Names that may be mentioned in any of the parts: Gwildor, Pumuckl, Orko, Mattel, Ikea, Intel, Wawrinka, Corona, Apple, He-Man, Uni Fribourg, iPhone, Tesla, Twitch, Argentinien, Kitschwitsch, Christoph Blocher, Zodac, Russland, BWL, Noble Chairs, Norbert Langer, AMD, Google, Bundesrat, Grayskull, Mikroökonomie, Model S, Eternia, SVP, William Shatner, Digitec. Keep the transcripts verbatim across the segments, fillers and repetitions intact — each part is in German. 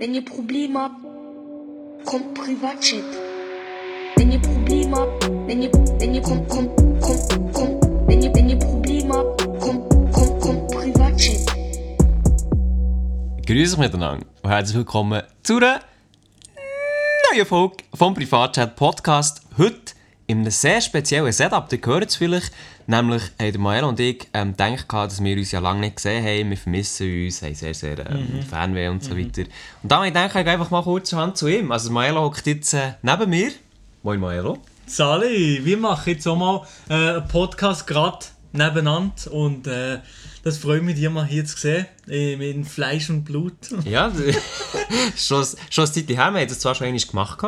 Wenn ihr Probleme habt, kommt Privatchat. Wenn ihr Probleme habt, wenn ihr, wenn ihr, kommt, kommt, kommt, kommt, wenn ihr, wenn ihr Probleme habt, kommt, kommt, kommt Privatchat. Grüß euch miteinander und herzlich willkommen zu einer neuen Folge vom Privatchat Podcast. Heute in einem sehr speziellen Setup, ihr hört es vielleicht, nämlich haben Maelo und ich ähm, gedacht, dass wir uns ja lange nicht gesehen haben, wir vermissen uns, haben sehr, sehr ähm, mhm. Fernweh und so mhm. weiter. Und dann denke ich einfach mal kurz zur Hand zu ihm. Also Maelo hockt jetzt äh, neben mir. Moin Maelo. Sali, wir machen jetzt auch mal äh, einen Podcast gerade nebeneinander und äh, das freut mich, dich mal hier zu sehen, in Fleisch und Blut. Ja, schon eine Zeit her, wir haben das zwar schon einmal gemacht.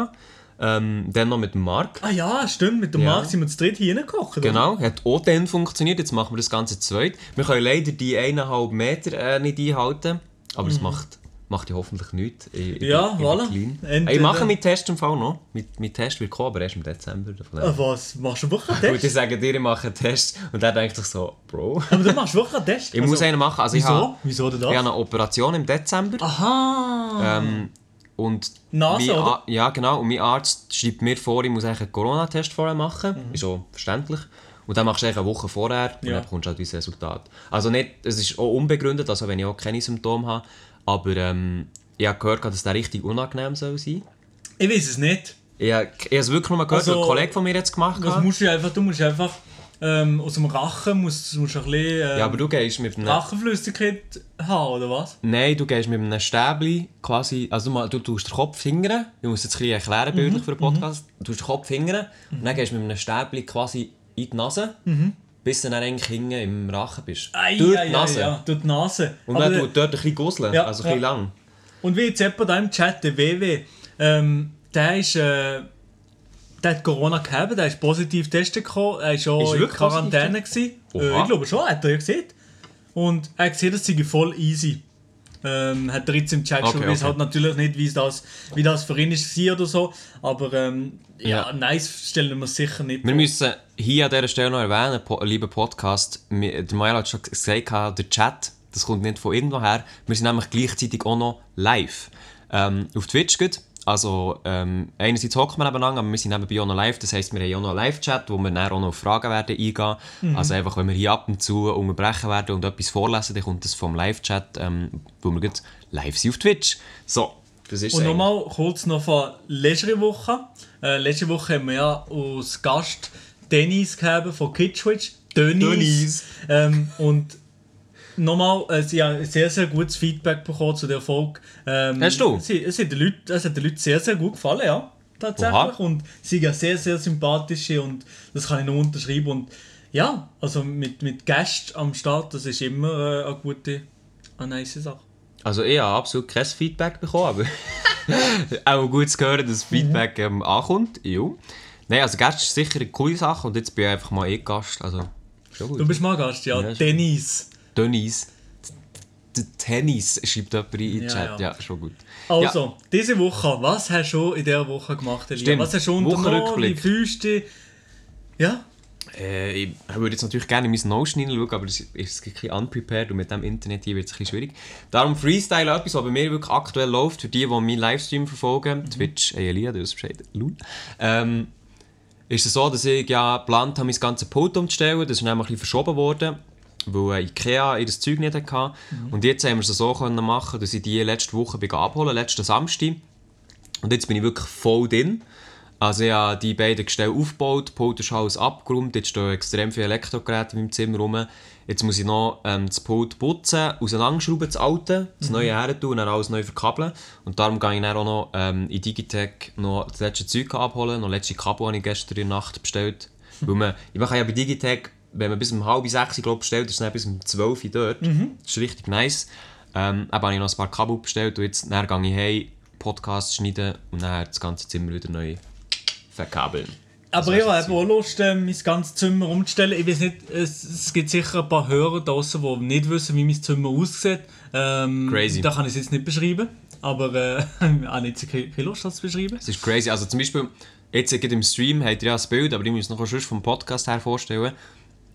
Ähm, dann noch mit dem Marc. Ah ja, stimmt, mit dem ja. Marc sind wir zu dritt hier reingekocht. Genau, hat auch dann funktioniert, jetzt machen wir das Ganze zu zweit. Wir können leider die eineinhalb Meter äh, nicht einhalten, aber mhm. das macht, macht ja hoffentlich nichts. Ich, ich ja, bin, voilà. Bin ich mache meinen Test im Fall noch. Mein, mein Test wird kommen, aber erst im Dezember. Ah, was? Machst du wirklich einen Test? Gut, ich sage dir, ich mache einen Test und der denkt sich so, Bro. Aber du machst wirklich einen Test? Ich also, muss einen machen. Also wieso? Ich habe, wieso denn das? Ich habe eine Operation im Dezember. Aha! Ähm, Und Nase, oder? Ja, genau. Und mein Arzt schreibt mir vor, ich muss eigentlich einen Corona-Test vorher machen. Mhm. Ist auch verständlich. Und dann machst du eigentlich eine Woche vorher und ja. dann bekommst du halt dieses Resultat. Also nicht, es ist auch unbegründet, also wenn ich auch keine Symptome habe. Aber ähm, ich habe gehört, dass der richtig unangenehm sein soll. Ich weiß es nicht. Ich habe, ich habe es wirklich nur gehört, also, weil ein Kollege von mir jetzt gemacht hat. Musst du, einfach, du musst einfach ähm, aus dem Rachen musst, musst ein bisschen, ähm, ja, aber du gehst mit Rachenflüssigkeit haben, oder was? Nein, du gehst mit einem Stäbchen quasi, also du, du tust den Kopf fingern, ich muss jetzt ein bisschen erklären, bildlich für den Podcast, du tust den Kopf fingern mhm. und dann gehst du mit einem Stäbchen quasi in die Nase, mhm. bis du dann eigentlich hinten im Rachen bist. Ei, durch die Nase. Ja, ja, durch die Nase. Und dann tust du dort ein bisschen gusseln, ja, also ein bisschen ja. lang. Und wie jetzt jemand da im Chat, der W W, ähm, der ist... Äh, Der hat Corona gehabt, der ist positiv getestet gekommen, er war auch in Quarantäne. Äh, ich glaube schon, hat er ja gesehen. Und er hat gesehen, das sei voll easy. Ähm, hat er jetzt im Chat okay, schon, okay. Es hat natürlich nicht, wie das, wie das für ihn war oder so. Aber ähm, ja, ja, nice stellen wir es sicher nicht. Wir müssen hier an dieser Stelle noch erwähnen, po, lieber Podcast, der Mael hat schon gesagt, der Chat, das kommt nicht von irgendwoher. Wir sind nämlich gleichzeitig auch noch live. Ähm, auf Twitch geht. Also, ähm, einerseits hocken wir nebeneinander, aber wir sind nebenbei auch noch live. Das heisst, wir haben auch noch einen Live-Chat, wo wir dann auch noch auf Fragen werden eingehen. Mhm. Also einfach, wenn wir hier ab und zu unterbrechen werden und etwas vorlesen, dann kommt das vom Live-Chat, ähm, wo wir jetzt live sind auf Twitch. So, das ist es. Und nochmal kurz noch von letzter Woche. Äh, letzte Woche haben wir ja als Gast Deniz gehabt von Kitschwitsch. Deniz. Ähm, und nochmal, äh, sie haben sehr, sehr gutes Feedback bekommen zu der Folge. Ähm, Hast du? Sie, es, hat den Leuten, es hat den Leuten sehr, sehr gut gefallen, ja. Tatsächlich. Oha. Und sie sind ja sehr, sehr sympathische und das kann ich nur unterschreiben. Und ja, also mit, mit Gästen am Start, das ist immer äh, eine gute, eine nice Sache. Also ich habe absolut kein Feedback bekommen, aber auch gut zu hören, dass Feedback ähm, ankommt. Jo. Nein, also Gäste ist sicher eine coole Sache und jetzt bin ich einfach mal eh Gast. Also, gut, du bist mal Gast, ja. ja Deniz. Deniz. Tennis schreibt jemand in den Chat. Ja, ja. ja, schon gut. Also, ja. diese Woche, was hast du schon in dieser Woche gemacht, Elia? Stimmt. Was hast du unternommen, die Füße? Ja? Äh, ich würde jetzt natürlich gerne in meinen Notion hineinschauen, aber das ist ein bisschen unprepared und mit dem Internet hier wird es ein bisschen schwierig. Darum Freestyle etwas, was bei mir wirklich aktuell läuft, für die, die meinen Livestream verfolgen, mhm. Twitch, Elia, du hast Bescheid, Lul. Ähm, ist es so, dass ich ja geplant habe, mein ganzes Pult umzustellen, das ist dann ein bisschen verschoben worden. Weil Ikea ihr Zeug nicht hatte. Mhm. Und jetzt haben wir es so machen, dass ich die letzte Woche abholen bin, letzten Samstag. Und jetzt bin ich wirklich voll drin. Also ich habe die beiden Gestelle aufgebaut, Pult ist alles abgeräumt, jetzt stehen extrem viele Elektrogeräte in meinem Zimmer rum. Jetzt muss ich noch ähm, das Pult putzen, auseinanderschrauben, das alte, das neue mhm. her tun und dann alles neu verkabeln. Und darum gehe ich dann auch noch ähm, in Digitec noch das letzte Zeug abholen, noch das letzte Kabel habe ich gestern in der Nacht bestellt. Mhm. Weil man, ich mache ja bei Digitec, wenn man bis um halb sechs Uhr bestellt, ist es bis um zwölf Uhr dort. Mhm. Das ist richtig nice. Ähm, dann habe ich noch ein paar Kabel bestellt und jetzt dann gehe ich hey, Podcast schneiden und dann das ganze Zimmer wieder neu verkabeln. Aber ich habe auch Lust, äh, mein ganzes Zimmer umzustellen. Ich weiß nicht, es, es gibt sicher ein paar Hörer draußen, die nicht wissen, wie mein Zimmer aussieht. Ähm, crazy. Da kann ich es jetzt nicht beschreiben, aber äh, ich habe nicht so viel Lust, das zu beschreiben. Es ist crazy. Also zum Beispiel, jetzt geht im Stream, habt ihr ja das Bild, aber ich muss es noch sonst vom Podcast her vorstellen.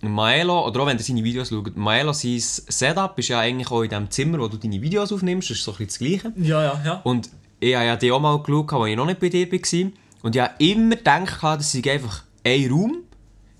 Maelo, oder auch wenn ihr seine Videos schaut, Maelo, sein Setup ist ja eigentlich auch in dem Zimmer, wo du deine Videos aufnimmst, das ist so ein bisschen das Gleiche. Ja, ja, ja. Und ich habe ja die auch mal geschaut, als ich noch nicht bei dir war. Und ich habe immer gedacht, das sei einfach ein Raum,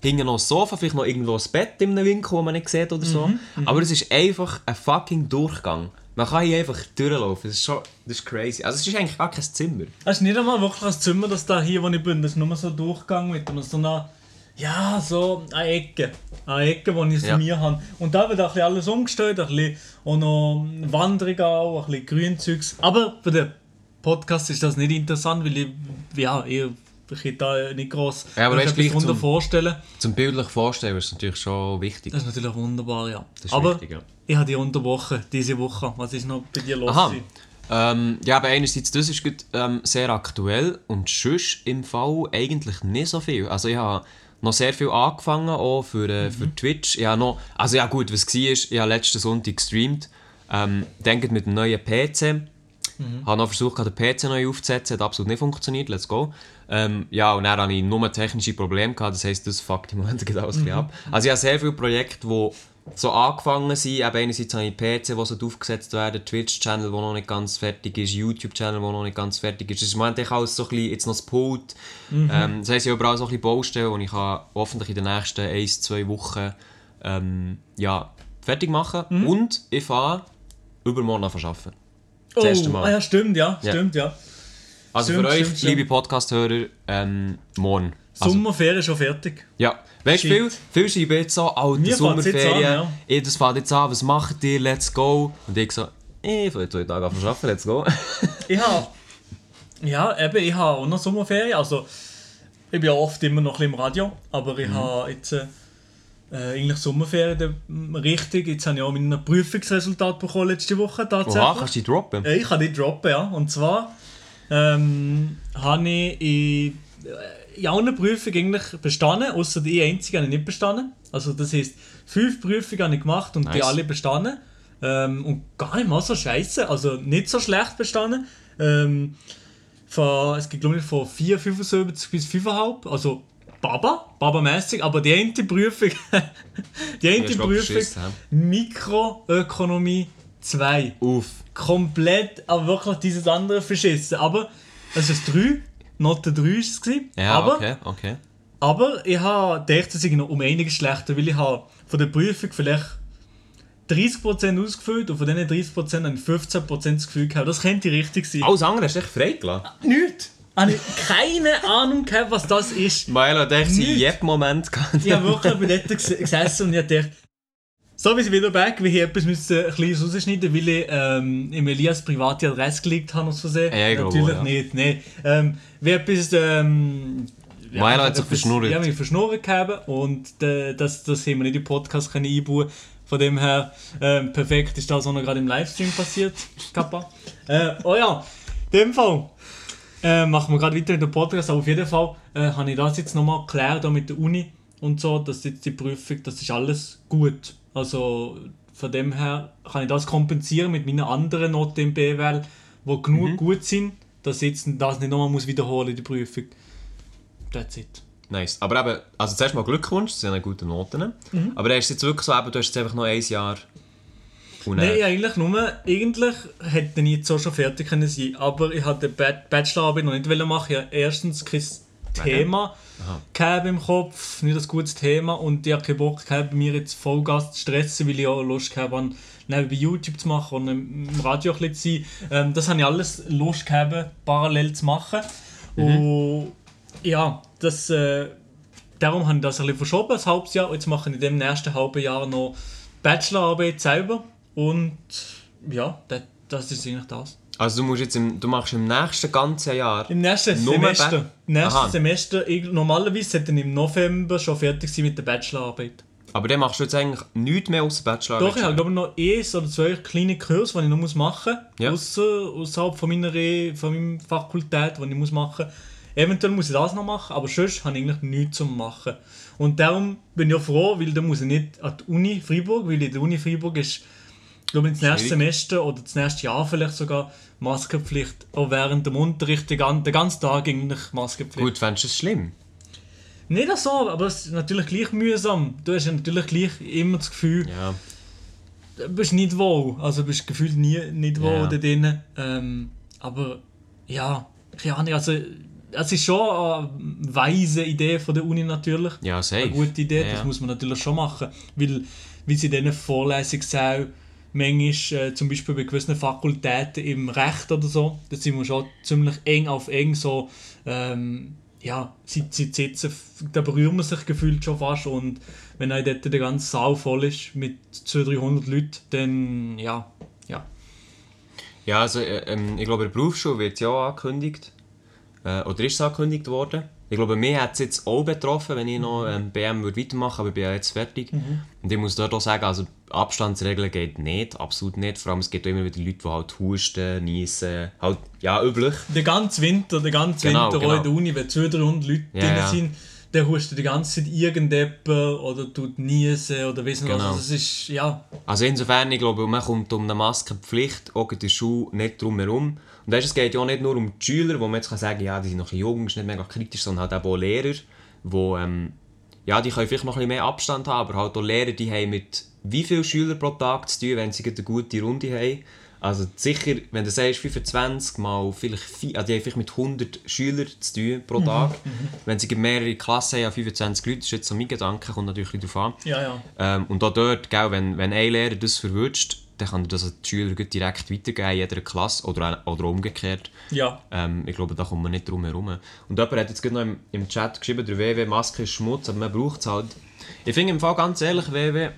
hinten noch ein Sofa, vielleicht noch irgendwo ein Bett in einem Winkel, wo man nicht sieht oder so. Mhm, aber es ist einfach ein fucking Durchgang. Man kann hier einfach durchlaufen, das ist schon, das ist crazy. Also es ist eigentlich gar kein Zimmer. Es ist nicht einmal wirklich ein Zimmer, das da hier, wo ich bin, das ist nur so ein Durchgang mit so einer, ja, so eine Ecke. Eine Ecke, die ich zu ja. mir habe. Und da wird auch ein bisschen alles umgestellt, ein bisschen auch noch Wanderung auch, ein bisschen Grünzeugs. Aber für den Podcast ist das nicht interessant, weil ich, ja, ich, ich hätte da nicht gross ja, aber weißt, etwas zum, vorstellen. Zum bildlich vorstellen ist natürlich schon wichtig. Das ist natürlich wunderbar, ja. Das ist aber wichtig, ja. Ich habe dich unterbrochen, diese Woche. Was ist noch bei dir los? Aha. Ähm, ja, aber einerseits, das ist gut, ähm, sehr aktuell und sonst im Fall eigentlich nicht so viel. Also ich habe noch sehr viel angefangen, auch für, äh, mhm. für Twitch. Ich habe noch, also ja gut, was war, ich habe letzten Sonntag gestreamt. Ähm, denkt mit dem neuen P C. Mhm. Ich habe noch versucht, den P C neu aufzusetzen, hat absolut nicht funktioniert, let's go. Ähm, ja, und dann hatte ich nur technische Probleme, das heisst, das fuckt im Moment geht alles mhm. ab. Also ich habe sehr viele Projekte, die so angefangen sind. Eben einerseits habe ich P C, die so aufgesetzt werden, Twitch-Channel, der noch nicht ganz fertig ist, YouTube-Channel, der noch nicht ganz fertig ist. Das ist im Moment alles so ein bisschen, jetzt noch das Pult. Mhm. Ähm, das heisst, ich habe überall so ein bisschen Baustellen, und ich kann hoffentlich in den nächsten ein bis zwei Wochen ähm, ja, fertig machen. Mhm. Und ich fahre übermorgen an arbeiten. Das oh, erste Mal. Ah ja, stimmt, ja, ja. Stimmt, ja. Also stimmt, für euch, stimmt, liebe Podcast-Hörer, ähm, morgen. Also, Sommerferien schon fertig. Ja. Weißt du, viel, viel schreiben jetzt so, alte Sommerferien, an, ja. Das fährt jetzt an, was macht ihr, let's go. Und ich so, ich will zwei Tage arbeiten, let's go. Ich habe, ja, eben, ich habe auch noch Sommerferien, also ich bin ja oft immer noch ein bisschen im Radio, aber ich mhm. habe jetzt äh, eigentlich Sommerferien richtig. Jetzt habe ich auch meine Prüfungsresultate bekommen letzte Woche tatsächlich. Oha, kannst du die droppen? Ja, ich kann die droppen, ja. Und zwar ähm, habe ich in... Äh, in allen Prüfungen eigentlich bestanden, außer die einzige habe ich nicht bestanden. Also das heisst, fünf Prüfungen habe ich gemacht und nice. Die alle bestanden. Ähm, und gar nicht mal so scheiße, also nicht so schlecht bestanden. Ähm, von, es gibt glaube ich von vier Komma fünfundsiebzig bis fünf Komma fünf, also Baba, Baba-mässig, aber die eine Prüfung, die eine Prüfung, beschissen, Mikroökonomie zwei. Uff. Komplett, aber wirklich dieses andere verschissen. Aber es ist drei. Note drei war es. Ja, aber, okay, okay. Aber ich habe gedacht, es sei noch um einiges schlechter, weil ich habe von der Prüfung vielleicht dreißig Prozent ausgefüllt und von diesen dreißig Prozent habe ich fünfzehn Prozent das Gefühl gehabt, das könnte richtig sein. Alles andere hast du echt freigelassen? Nichts! Habe ich keine Ahnung gehabt, was das ist. Maelo hat echt seinen Jeb-Moment gehabt. Ich habe wirklich bei dort gesessen und ich habe gedacht, so wie ich wieder back, wie ich etwas ein kleines rausschneiden musste, weil ich ähm, im Elias private Adresse gelegt habe, aus Versehen. Ja, ich natürlich glaube, nicht, ja. Nein. Ähm, wie etwas... Ähm, Maelo hat sich verschnurrt. Ja, mich verschnurrt gehabt und äh, das, das haben wir nicht im Podcast einbauen. Von dem her, äh, perfekt ist das, was noch gerade im Livestream passiert. Kappa. äh, oh ja, in dem Fall äh, machen wir gerade weiter mit dem Podcast, aber auf jeden Fall äh, habe ich das jetzt nochmal geklärt da mit der Uni und so, dass jetzt die Prüfung, das ist alles gut. Also von dem her kann ich das kompensieren mit meinen anderen Noten im B W L, die genug mhm. gut sind, dass ich jetzt das nicht nochmal wiederholen muss, die Prüfung. That's it. Nice. Aber eben, also zuerst mal Glückwunsch, das sind ja gute Noten. Mhm. Aber hast du jetzt wirklich so, eben, du hast jetzt einfach noch ein Jahr... Nein, eigentlich nur, eigentlich hätte ich jetzt so schon fertig können sein, aber ich wollte die Bachelorarbeit noch nicht machen. Ich habe erstens kein Thema gehabt im Kopf, nicht das gutes Thema, und ich habe keinen Bock gehabt, mir jetzt Vollgas zu stressen, weil ich auch Lust gehabt habe, nebenbei YouTube zu machen und im Radio ein bisschen zu sein. Ähm, das habe ich alles Lust gehabt, parallel zu machen. Mhm. Und ja, das, äh, darum habe ich das ein bisschen verschoben, das Halbjahr. Jetzt mache ich in dem nächsten halben Jahr noch Bachelorarbeit selber. Und ja, das, das ist eigentlich das. Also du, musst jetzt im, du machst im nächsten ganzen Jahr... Im nächsten Semester. Im nächsten Semester. Ich, normalerweise sollte ich im November schon fertig sein mit der Bachelorarbeit. Aber dann machst du jetzt eigentlich nichts mehr aus der Bachelorarbeit? Doch, ich habe glaube noch eins oder zwei kleine Kurse, die ich noch machen muss. Ja. Ausser, ausserhalb von meiner, von meiner Fakultät, die ich muss machen muss. Eventuell muss ich das noch machen, aber sonst habe ich eigentlich nichts zu machen. Und darum bin ich auch froh, weil dann muss ich nicht an die Uni Fribourg, weil in der Uni Fribourg ist... Ich glaube, das nächste Semester oder das nächste Jahr vielleicht sogar Maskenpflicht, auch während dem Unterricht, den ganzen Tag eigentlich Maskenpflicht. Gut, fändest du es schlimm? Nicht so, aber es ist natürlich gleich mühsam. Du hast ja natürlich gleich immer das Gefühl, ja. du bist nicht wohl. Also du bist gefühlt nie nicht wohl ja. da drin. Ähm, aber ja, keine Ahnung, also es ist schon eine weise Idee von der Uni natürlich. Ja, safe. Eine gute Idee, ja, das ja. muss man natürlich schon machen. Weil, wie sie in diesen Vorlesungssälen manchmal, äh, zum Beispiel bei gewissen Fakultäten im Recht oder so, da sind wir schon ziemlich eng auf eng so, ähm, ja, seit, seit sitzen, da berührt man sich gefühlt schon fast, und wenn auch dort der ganze Saal voll ist mit zweihundert, dreihundert Leuten, dann ja, ja. Ja, also äh, ich glaube, in der Berufsschule wird es ja angekündigt, äh, oder ist es angekündigt worden. Ich glaube, mich hat es jetzt auch betroffen, wenn ich noch ähm, B M weitermachen würde, aber ich bin ja jetzt fertig. Mhm. Und ich muss dort auch sagen, also Abstandsregeln geht nicht, absolut nicht. Vor allem, es gibt auch immer wieder Leute, die halt husten, niesen, halt, ja, üblich. Den ganzen Winter, den ganzen genau, Winter, genau. auch in der Uni, wenn zweihundert Leute ja, drin ja. sind, dann hustet die ganze Zeit irgendjemand oder tut niesen oder wissen genau. was. Also, das ist, ja. Also insofern, ich glaube, man kommt um eine Maskenpflicht, auch in der Schule, nicht drum herum. Und weißt, es geht ja auch nicht nur um die Schüler, wo man jetzt kann sagen, ja, die sind noch jung, ist nicht mega kritisch, sondern halt auch Lehrer, wo, ähm, ja, die können vielleicht noch ein bisschen mehr Abstand haben, aber halt auch Lehrer, die haben mit wie viele Schüler pro Tag zu tun, wenn sie eine gute Runde haben. Also sicher, wenn du sagst fünfundzwanzig mal vielleicht, vier, also die haben vielleicht mit hundert Schülern zu tun pro Tag. Mhm. Wenn sie mehrere Klassen haben, fünfundzwanzig Leute, das ist jetzt so mein Gedanke, kommt natürlich ein bisschen drauf an. Ja, ja. Ähm, und auch dort, gell, wenn, wenn ein Lehrer das verwünscht, dann kann das die Schüler direkt weitergeben in jeder Klasse oder, oder umgekehrt. Ja. Ähm, ich glaube, da kommt man nicht drum herum. Und jemand hat jetzt gerade noch im, im Chat geschrieben, der W W Maske ist Schmutz, aber man braucht es halt. Ich finde im Fall ganz ehrlich, W W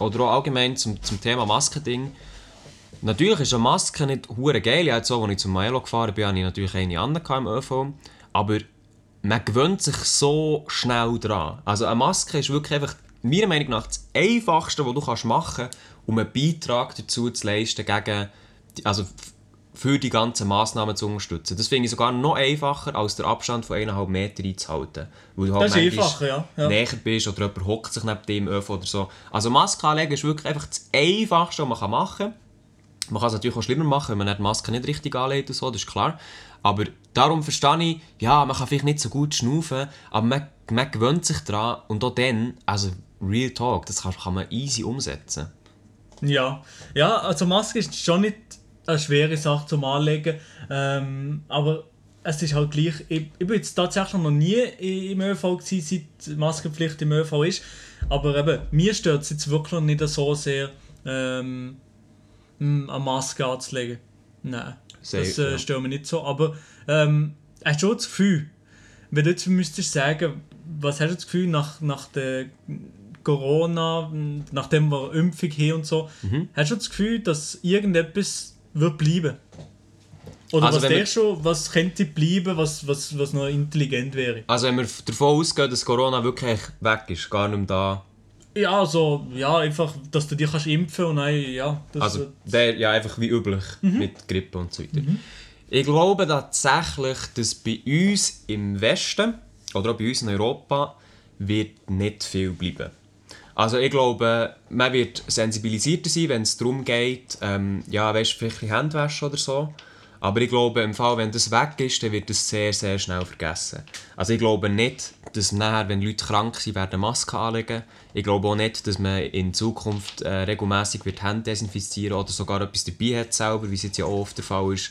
oder auch allgemein zum, zum Thema Maskending, natürlich ist eine Maske nicht hure geil. Als ich zum Maelo gefahren bin, hatte ich natürlich eine andere im ÖV. Aber man gewöhnt sich so schnell dran. Also eine Maske ist wirklich einfach, meiner Meinung nach, das Einfachste, was du machen kannst, um einen Beitrag dazu zu leisten, gegen, also für die ganzen Massnahmen zu unterstützen. Das finde ich sogar noch einfacher, als den Abstand von eineinhalb Meter einzuhalten. Weil du halt das ist einfacher, ja. ja. näher bist oder jemand hockt sich neben dem ÖV oder so. Also Maske anlegen ist wirklich einfach das Einfachste, was man machen kann. Man kann es natürlich auch schlimmer machen, wenn man die Maske nicht richtig anlegt und so, das ist klar. Aber darum verstehe ich, ja, man kann vielleicht nicht so gut schnaufen, aber man, man gewöhnt sich daran, und auch dann, also Real Talk, das kann, kann man easy umsetzen. Ja, ja, also Maske ist schon nicht eine schwere Sache zum Anlegen, ähm, aber es ist halt gleich, ich, ich bin jetzt tatsächlich noch nie im ÖV gewesen, seit Maskenpflicht im ÖV ist, aber eben, mir stört es jetzt wirklich nicht so sehr, ähm, eine Maske anzulegen. Nein, Sehr, das äh, ja. stört mich nicht so. Aber ähm, hast du schon das Gefühl, wenn du jetzt müsstest sagen, was hast du das Gefühl nach, nach der Corona, nachdem wir Impfung haben und so, mhm. hast du das Gefühl, dass irgendetwas wird bleiben? Oder also was, wenn schon, was könnte bleiben, was, was, was noch intelligent wäre? Also wenn wir davon ausgehen, dass Corona wirklich weg ist, gar nicht mehr da. Ja, also, ja, einfach, dass du dich kannst impfen und dann, ja... Das also, der, ja, einfach wie üblich, mhm. mit Grippe und so weiter. Mhm. Ich glaube tatsächlich, dass bei uns im Westen, oder auch bei uns in Europa, wird nicht viel bleiben. Also, ich glaube, man wird sensibilisierter sein, wenn es darum geht, ähm, ja, weißt du, vielleicht Handwäsche oder so. Aber ich glaube, im Fall, wenn das weg ist, dann wird das sehr, sehr schnell vergessen. Also ich glaube nicht, dass nachher, wenn Leute krank sind, werden Masken anlegen. Ich glaube auch nicht, dass man in Zukunft äh, regelmässig wird Hände desinfizieren oder sogar etwas dabei hat selber, wie es jetzt ja auch oft der Fall ist.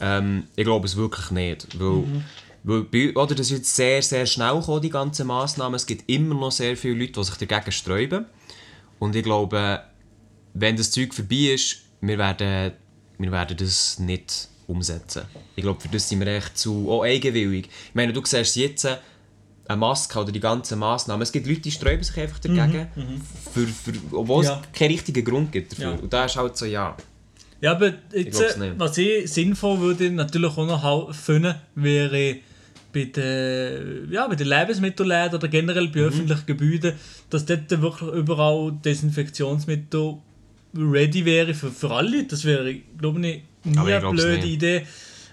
Ähm, ich glaube es wirklich nicht. Weil, mhm. weil, oder das wird sehr, sehr schnell kommen, die ganzen Massnahmen. Es gibt immer noch sehr viele Leute, die sich dagegen sträuben. Und ich glaube, wenn das Zeug vorbei ist, wir werden... Wir werden das nicht umsetzen. Ich glaube, für das sind wir echt zu oh, eigenwillig. Ich meine, du siehst jetzt eine Maske oder die ganzen Massnahmen. Es gibt Leute, die sträuben sich einfach dagegen, mhm, für, für, obwohl ja. es keinen richtigen Grund gibt dafür. Ja. Und da ist halt so, ja. Ja, aber jetzt, ich äh, was ich sinnvoll würde natürlich auch noch finden, wäre bei den, ja, bei den Lebensmittelläden oder generell bei mhm. öffentlichen Gebäuden, dass dort wirklich überall Desinfektionsmittel ready wäre für, für alle Leute. Das wäre, glaube ich, nie eine blöde nicht. Idee.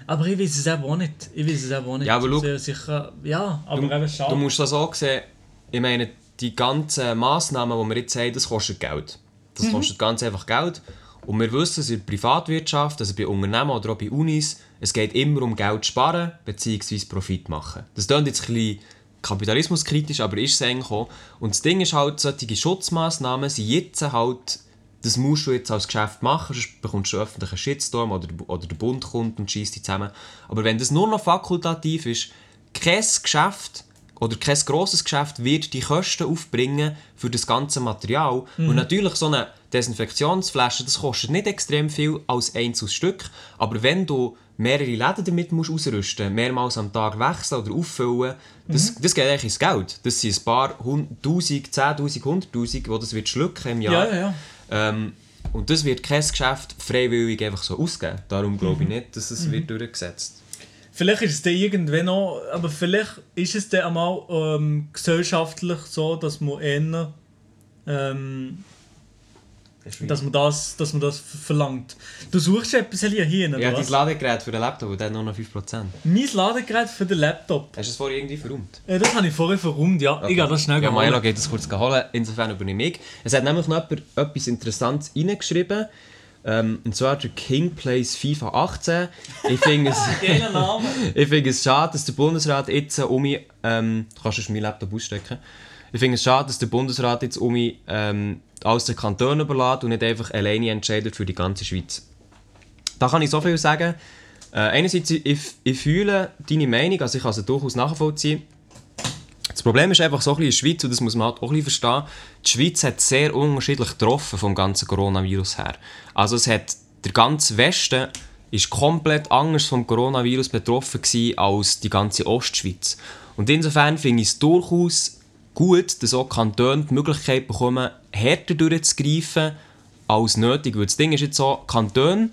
Aber ich weiß es eben auch nicht. Ich weiß es eben auch nicht. Ja, aber look, sicher, ja, aber du, eben schade. Du musst das auch sehen. Ich meine, die ganzen Massnahmen, die wir jetzt haben, das kostet Geld. Das mhm. kostet ganz einfach Geld. Und wir wissen es in der Privatwirtschaft, also bei Unternehmen oder auch bei Unis, es geht immer um Geld sparen bzw. Profit machen. Das klingt jetzt ein bisschen kapitalismuskritisch, aber ist es eigentlich auch. Und das Ding ist halt, solche Schutzmaßnahmen sind jetzt halt, das musst du jetzt als Geschäft machen, sonst bekommst du öffentlich einen Shitstorm oder, oder der Bund kommt und schießt dich zusammen. Aber wenn das nur noch fakultativ ist, kein Geschäft oder kein grosses Geschäft wird die Kosten aufbringen für das ganze Material. Mhm. Und natürlich, so eine Desinfektionsflasche, das kostet nicht extrem viel als einzelnes Stück, aber wenn du mehrere Läden damit musst ausrüsten, mehrmals am Tag wechseln oder auffüllen, das, mhm. das geht eigentlich ins Geld. Das sind ein paar Tausend, Zehntausend, Hunderttausend, wo das wird schlucken im Jahr. Ja, ja. Ähm, und das wird kein Geschäft freiwillig einfach so ausgeben. Darum glaube ich nicht, dass es mhm. wird durchgesetzt. Vielleicht ist es dann irgendwann noch, aber vielleicht ist es dann einmal ähm, gesellschaftlich so, dass man eher, ähm, dass man das, dass man das verlangt. Du suchst etwas hier hin, oder? Ja, dein Ladegerät für den Laptop, und dann nur noch fünf Prozent. Mein Ladegerät für den Laptop? Hast du es vorher irgendwie verräumt? Ja, das habe ich vorher verräumt, ja. Okay. Ich gehe das schnell. Ja, Maelo geht das kurz holen, insofern übernehme ich. Es hat nämlich noch jemand etwas Interessantes reingeschrieben. Um, und zwar der King Plays FIFA achtzehn. Ich finde es, find es schade, dass der Bundesrat jetzt um mich, ähm, kannst du meinen Laptop ausstecken? Ich finde es schade, dass der Bundesrat jetzt um mich ähm, aus den Kantonen überlässt und nicht einfach alleine entscheidet für die ganze Schweiz. Da kann ich so viel sagen. Äh, einerseits, ich, ich fühle deine Meinung, also ich kann sie durchaus nachvollziehen. Das Problem ist einfach so ein bisschen in der Schweiz, und das muss man halt auch ein bisschen verstehen, die Schweiz hat sehr unterschiedlich getroffen vom ganzen Coronavirus her. Also es hat, der ganze Westen ist komplett anders vom Coronavirus betroffen gewesen als die ganze Ostschweiz. Und insofern finde ich es durchaus gut, dass auch Kantone die Möglichkeit bekommen, härter durchzugreifen als nötig. Weil das Ding ist jetzt so, Kantone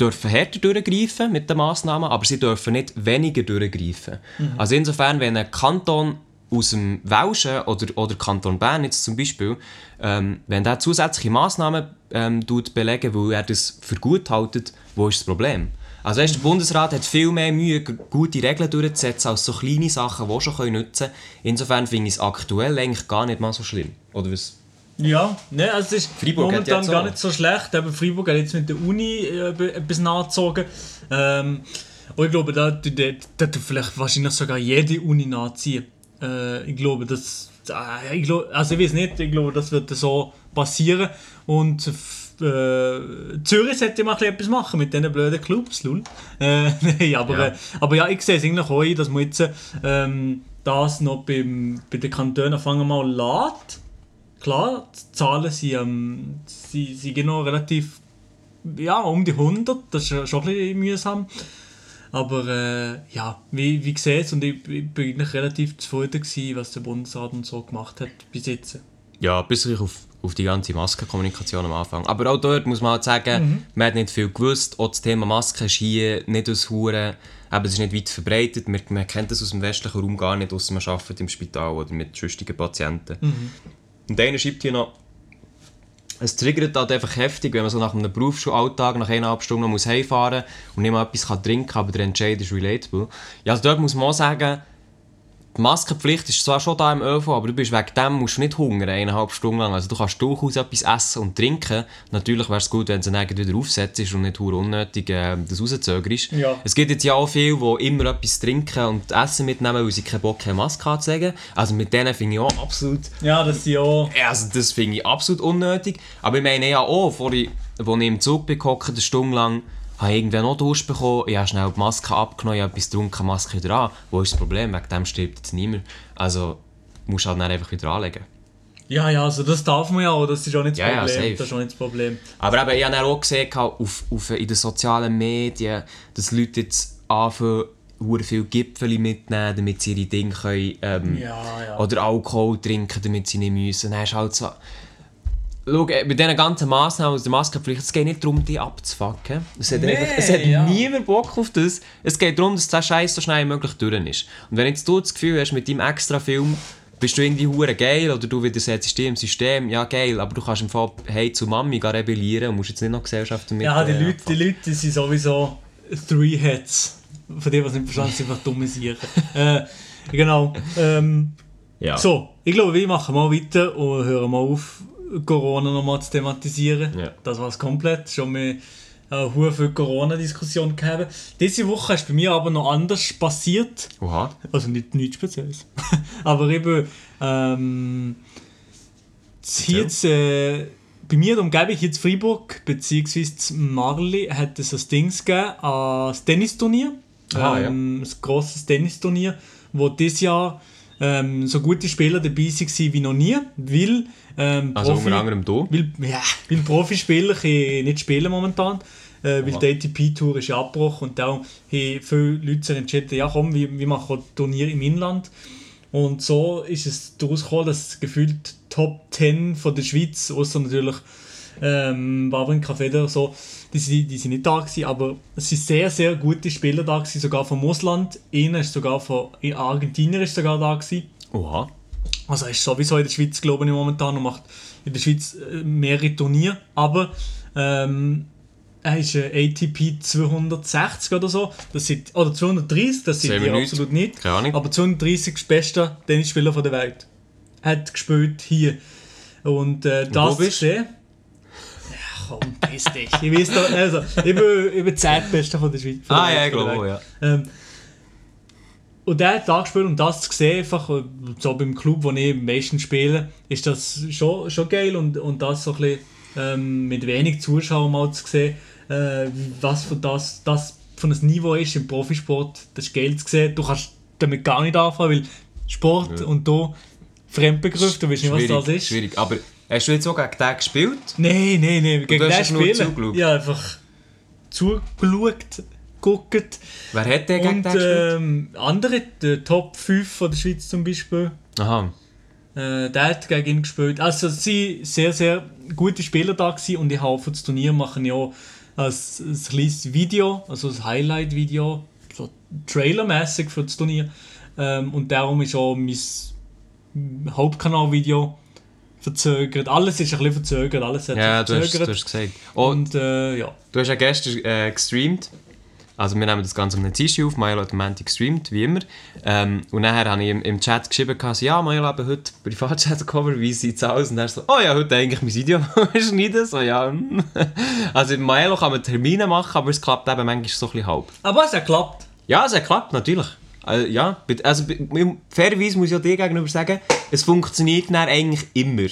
dürfen härter durchgreifen mit den Massnahmen, aber sie dürfen nicht weniger durchgreifen. Mhm. Also insofern, wenn ein Kanton aus dem Welschen oder, oder Kanton Bern jetzt zum Beispiel, ähm, wenn der zusätzliche Massnahmen ähm, tut belegen, weil er das für gut hält, wo ist das Problem? Also weißt, der Bundesrat hat viel mehr Mühe, gute Regeln durchzusetzen, als so kleine Sachen, die schon nützen können. Insofern finde ich es aktuell eigentlich gar nicht mal so schlimm. Oder was? Ja, ne, also es ist Freiburg momentan so gar nicht so schlecht. Aber Freiburg hat jetzt mit der Uni etwas nachgezogen. Ähm, und ich glaube, da tut vielleicht wahrscheinlich sogar jede Uni nachziehen. Äh, ich glaube, das, äh, ich glaub, also ich weiß nicht, ich glaube, das wird so passieren. Und äh, Zürich sollte mal etwas machen mit diesen blöden Clubs, lol. Äh, nee, aber, ja. Äh, aber ja, ich sehe es eigentlich auch, dass man jetzt ähm, das noch beim, bei den Kantonen anfangen mal lässt. Klar, die Zahlen sind, ähm, sie, sie gehen noch relativ ja, um die hundert, das ist schon ein bisschen mühsam. Aber äh, ja, wie, wie sehe und ich war eigentlich relativ zufrieden gewesen, was der Bundesrat und so gemacht hat bis jetzt. Ja, bis ich auf, auf die ganze Maskenkommunikation am Anfang. Aber auch dort muss man halt sagen, mhm. man hat nicht viel gewusst. Auch das Thema Masken ist hier nicht aus Huren, aber es ist nicht weit verbreitet. Man, man kennt das aus dem westlichen Raum gar nicht, außer man arbeitet im Spital oder mit sonstigen Patienten. Mhm. Und einer schreibt hier noch, es triggert halt einfach heftig, wenn man so nach einem Berufsschulalltag nach eineinhalb Stunden muss heimfahren und nicht mal etwas kann trinken kann, aber der Entscheid ist relatable. Ja, also dort muss man auch sagen, die Maskenpflicht ist zwar schon da im ÖV, aber du bist wegen dem musst du nicht hungern, eineinhalb Stunden lang. Also du kannst durchaus etwas essen und trinken. Natürlich wäre es gut, wenn du es dann wieder aufsetzt und nicht unnötig äh, das rauszögerst. Ja. Es gibt jetzt ja auch viele, die immer etwas trinken und Essen mitnehmen, weil sie keinen Bock haben, Maske anzulegen. Also mit denen finde ich auch absolut... Ja, das ja auch... Also das finde ich absolut unnötig. Aber ich meine ja auch, vorhin, als ich im Zug gehockt, eine Stunde lang, habe ich irgendwann noch Durst bekommen, ich habe schnell die Maske abgenommen, ich habe etwas getrunken, die Maske wieder an. Wo ist das Problem? Wegen dem stirbt jetzt niemand. Also musst du halt dann einfach wieder anlegen. Ja, ja, also das darf man ja auch, das ist auch nicht das ja, Problem. Ja, das ist auch nicht das Problem. Aber eben, ich habe dann auch gesehen, auf, auf, in den sozialen Medien, dass Leute jetzt anfangen, viele Gipfeli mitnehmen, damit sie ihre Dinge können. Ähm, ja, ja. Oder Alkohol trinken, damit sie nicht müssen. Dann ist halt so... Schau, bei diesen ganzen Massnahmen aus der Maskenpflicht, es geht nicht darum, die abzufacken. Es hat, nee, einfach, es hat ja. niemand Bock auf das. Es geht darum, dass der Scheiß so schnell wie möglich durch ist. Und wenn jetzt du das Gefühl hast, mit deinem Extra-Film bist du irgendwie hure geil oder du widersetzt dich im System, ja geil, aber du kannst im Fall hey, zu Mami gar rebellieren und musst jetzt nicht noch Gesellschaften mit. Ja, die Leute, die Leute sind sowieso Three Heads. Von denen, was nicht verstanden sind, einfach dumme Sachen. äh, genau. Ähm, ja. So, ich glaube, wir machen mal weiter und hören mal auf, Corona nochmal zu thematisieren. Ja. Das war es komplett. Schon mehr äh, viel Corona-Diskussion gehabt. Diese Woche ist bei mir aber noch anders passiert. Oha. Also nicht nichts Spezielles. Aber eben, ähm, hier jetzt, äh, bei mir in der Umgebung, hier in Fribourg, beziehungsweise in Marli, hat es ein Ding gegeben, ein Tennisturnier. Aha, ähm, ja. Ein grosses Tennisturnier, wo dieses Jahr ähm, so gute Spieler dabei waren wie noch nie, weil ähm, also Profi, unter anderem du? Weil, ja, weil Profispieler können nicht spielen momentan, äh, weil die A T P-Tour ist ja abgebrochen und darum haben viele Leute entschieden, ja komm, wir, wir machen ein Turnier im Inland. Und so ist es daraus gekommen, dass gefühlt Top zehn von der Schweiz, außer natürlich ähm, Wawrinka oder so, die, die sind nicht da gewesen, aber es waren sehr, sehr gute Spieler da gewesen, sogar von Russland, einer ist sogar von Argentinien ist sogar da gewesen. Oha. Also er ist sowieso in der Schweiz, glaube ich, momentan und macht in der Schweiz mehrere Turniere, aber ähm, er ist A T P zweihundertsechzig oder so, das sind, oder zweihundertdreißig, das sind die absolut nicht, keine Ahnung. Aber zweihundertdreißig ist der beste Tennisspieler der Welt. Hat gespielt hier. Und äh, das ist der. Komm, piss dich. Ich weiß doch, also, ich bin über die zehn Beste von der Schweiz. Von der ah, Welt, ja, ich glaube, ja. Ähm, und der Tag gespielt und um das zu sehen, einfach so beim Club, wo ich am meisten spiele, ist das schon, schon geil und, und das so ein bisschen ähm, mit wenig Zuschauern mal zu sehen, äh, was für das, das von das Niveau ist im Profisport, das ist geil zu sehen. Du kannst damit gar nicht anfangen, weil Sport ja. Und da Fremdbegriff, du weißt nicht, was das ist. Schwierig, aber hast du jetzt auch gegen den gespielt? Nein, nein, nein. Gegen den spielen. Ja, einfach zugeschaut, guckt. Wer hat den gegen den gespielt? Ähm, andere, der Top fünf von der Schweiz zum Beispiel. Aha. Äh, der hat gegen ihn gespielt. Also es waren sehr, sehr gute Spieler da gewesen und ich habe für das Turnier machen ja ein, ein kleines Video, also ein Highlight-Video, so trailermäßig für das Turnier. Ähm, und darum ist auch mein Hauptkanal-Video verzögert. Alles ist ein bisschen verzögert, alles hat ja, verzögert. Ja, du hast es gesagt. Oh, und, äh, ja. Du hast ja gestern äh, gestreamt. Also wir nehmen das Ganze um den Tisch auf. Maelo hat am Montag gestreamt, wie immer. Ähm, und nachher habe ich im, im Chat geschrieben, dass, ja, Maelo habe heute Privatchat gekommen, wie sieht es aus? Und er so, oh ja, heute eigentlich mein Video schneiden. So, ja. Also mit Maelo kann man Termine machen, aber es klappt eben manchmal so ein bisschen halb. Aber es hat geklappt. Ja, es hat geklappt, natürlich. Also, ja, also fairerweise muss ich auch dir gegenüber sagen, es funktioniert dann eigentlich immer.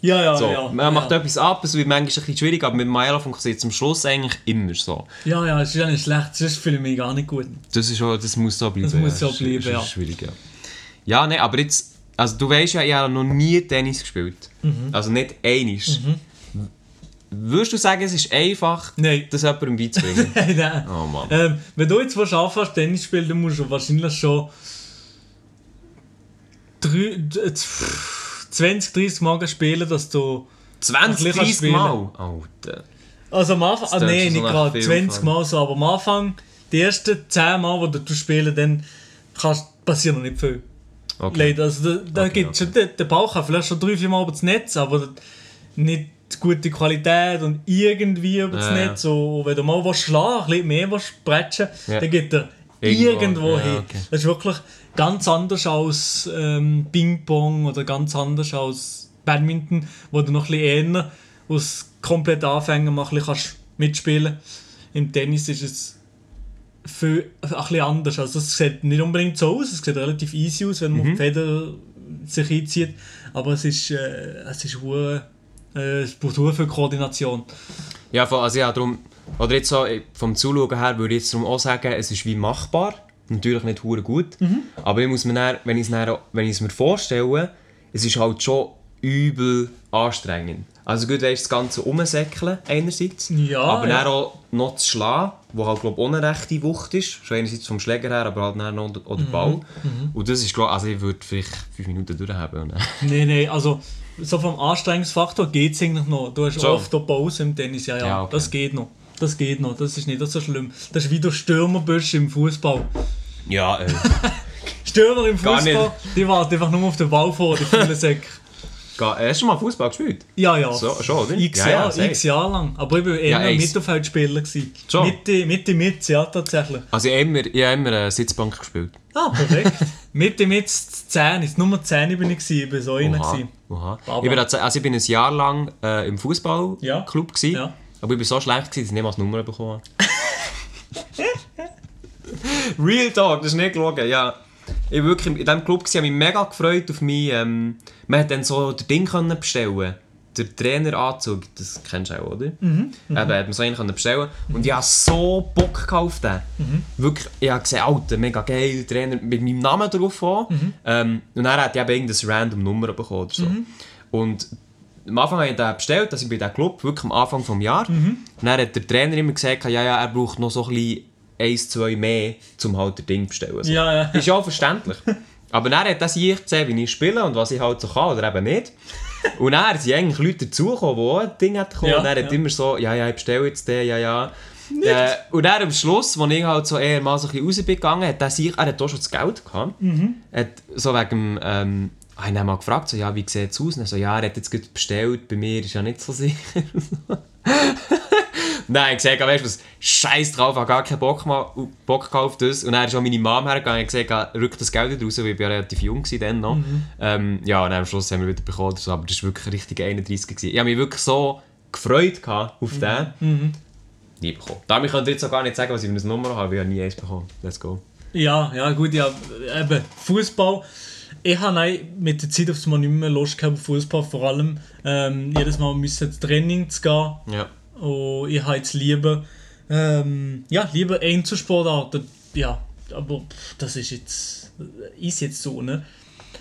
Ja, ja, so, ja. Man macht ja. etwas ab, es wird manchmal ein bisschen schwierig, aber mit Maelo funktioniert es am Schluss eigentlich immer so. Ja, ja, es ist ja nicht schlecht, sonst fühle ich mich gar nicht gut. Das, ist auch, das muss so bleiben. Das muss so ja. bleiben, ja. Das ist schwierig, ja. Ja, nein, aber jetzt, also du weißt ja, ich habe noch nie Tennis gespielt. Mhm. Also nicht einisch. Mhm. Würdest du sagen, es ist einfach, Nein. das jemandem beizubringen? Nein. Oh Mann. Ähm, wenn du jetzt anfängst, Tennis zu spielen, dann musst du wahrscheinlich schon zwanzig, dreißig Mal spielen, dass du... zwanzig, dreißig Mal? Alter. Also am Anfang... Ah, nein, so nicht gerade zwanzig Mal so, aber am Anfang, die ersten zehn Mal, die du spielst, dann passiert noch nicht viel. Okay. Leider. Also da, da okay, gibt's okay. Schon, der Bauch kann vielleicht schon drei, vier Mal über das Netz, aber nicht... gute Qualität und irgendwie über das ja, Netz. So, wenn du mal was schlagen, ein bisschen mehr was bretschen, ja. dann geht er irgendwo, irgendwo ja, hin. Okay. Das ist wirklich ganz anders als ähm, Ping-Pong oder ganz anders als Badminton, wo du noch ein bisschen eher aus komplett Anfänger mal ein bisschen kannst mitspielen. Im Tennis ist es viel, ein bisschen anders. Also es sieht nicht unbedingt so aus, es sieht relativ easy aus, wenn man mhm. die Feder sich einzieht, aber es ist äh, es ist sehr es braucht viel Koordination. Ja, also ja, darum, oder jetzt so, vom Zuschauen her würde ich jetzt darum auch sagen, es ist wie machbar, natürlich nicht verdammt gut, mhm. aber ich muss mir dann, wenn ich es mir vorstelle, es ist halt schon übel anstrengend. Also gut, weisst, das Ganze umsäckeln einerseits, ja, aber ja. dann auch noch zu schlagen, wo halt glaube ich ohne rechte Wucht ist, schon einerseits vom Schläger her, aber halt dann noch oder mhm. Ball. Mhm. Und das ist glaube also ich würde vielleicht fünf Minuten durchhaben. Nein, nein, also... So vom Anstrengungsfaktor geht es eigentlich noch. Du hast so. Oft eine Pause im Tennis. Ja, ja, ja okay. das geht noch. Das geht noch. Das ist nicht so schlimm. Das ist wie du Stürmer bist im Fußball. Ja, äh. Stürmer im Fußball, die warten einfach nur auf den Ball vor, die vielen Säcke. Hast du mal Fußball gespielt? Ja, ja. So, schon, oder? X ja, Jahr, ja, x Jahr lang. Aber ich war eher ja, Mittelfeldspieler. So. Mitte, Mitte, Mitte, ja, tatsächlich. Also ich habe immer, ich habe immer eine Sitzbank gespielt. Ah, perfekt. Mitte, Mitte, zehn. Nummer zehn bin ich gewesen, ich war so einer. Oha, oha. Ich, bin, also ich bin ein Jahr lang äh, im Fußballclub. Ja. Ja. Aber ich war so schlecht, dass ich niemals die Nummer bekommen habe. Real Talk, das ist nicht gelogen, ja. Ich war wirklich in diesem Club, ich habe mich mega gefreut auf mich. Ähm, man konnte dann so das Ding bestellen. Der Traineranzug, das kennst du auch, oder? Mhm. Eben, hat man so einen bestellen können. Und ich habe so Bock auf den. Mhm. Wirklich, ich habe gesehen, Alter, mega geil, Trainer mit meinem Namen drauf. Mhm. Ähm, und dann hat ich eben irgendeine random Nummer bekommen oder so. Mhm. Und am Anfang habe ich den bestellt, also ich bin in diesem Club, wirklich am Anfang des Jahres. Mhm. Und dann hat der Trainer immer gesagt, ja, ja, er braucht noch so ein bisschen eins, zwei mehr, um halt das Ding zu bestellen. Also, ja, ja. Ist ja auch verständlich. Aber dann hat das ich gesehen, wie ich spiele und was ich halt so kann oder eben nicht. Und dann sind eigentlich Leute dazugekommen, die auch ein Ding hatten. Ja, und er hat ja. immer so, ja, ja, ich bestelle jetzt den, ja, ja. Äh, und dann am Schluss, als ich halt so eher mal so ein bisschen raus bin gegangen, hat er sich, er hat auch schon das Geld gehabt. Mhm. Hat so wegen, ähm, ich habe mal gefragt, so, ja, wie sieht es aus? Und so, ja, er hat jetzt gerade bestellt, bei mir ist ja nicht so sicher. Nein, ich habe gesagt, weißt du was, scheiß drauf, ich habe gar keinen Bock, mal, Bock auf das. Und dann ist auch meine Mom hergegangen und gesagt, rück das Geld raus, weil ich war ja relativ jung dann noch. Mhm. Ähm, ja, und dann am Schluss haben wir wieder bekommen, so, aber das war wirklich richtig einunddreißig gewesen. Ich habe mich wirklich so gefreut gehabt auf den. Mhm. Nie bekommen. Da könnt ihr jetzt auch gar nicht sagen, was ich für eine Nummer habe, weil ich habe nie eins bekommen. Let's go. Ja, ja gut, ja, eben, Fußball. Ich habe mit der Zeit auf das Mal nicht mehr Lust gehabt auf Fußball, vor allem ähm, jedes Mal müssen ins Training zu gehen. Ja. Oh, ich habe jetzt lieber, ähm, ja, lieber Einzelsportarten, ja, aber das ist jetzt, ist jetzt so, ne?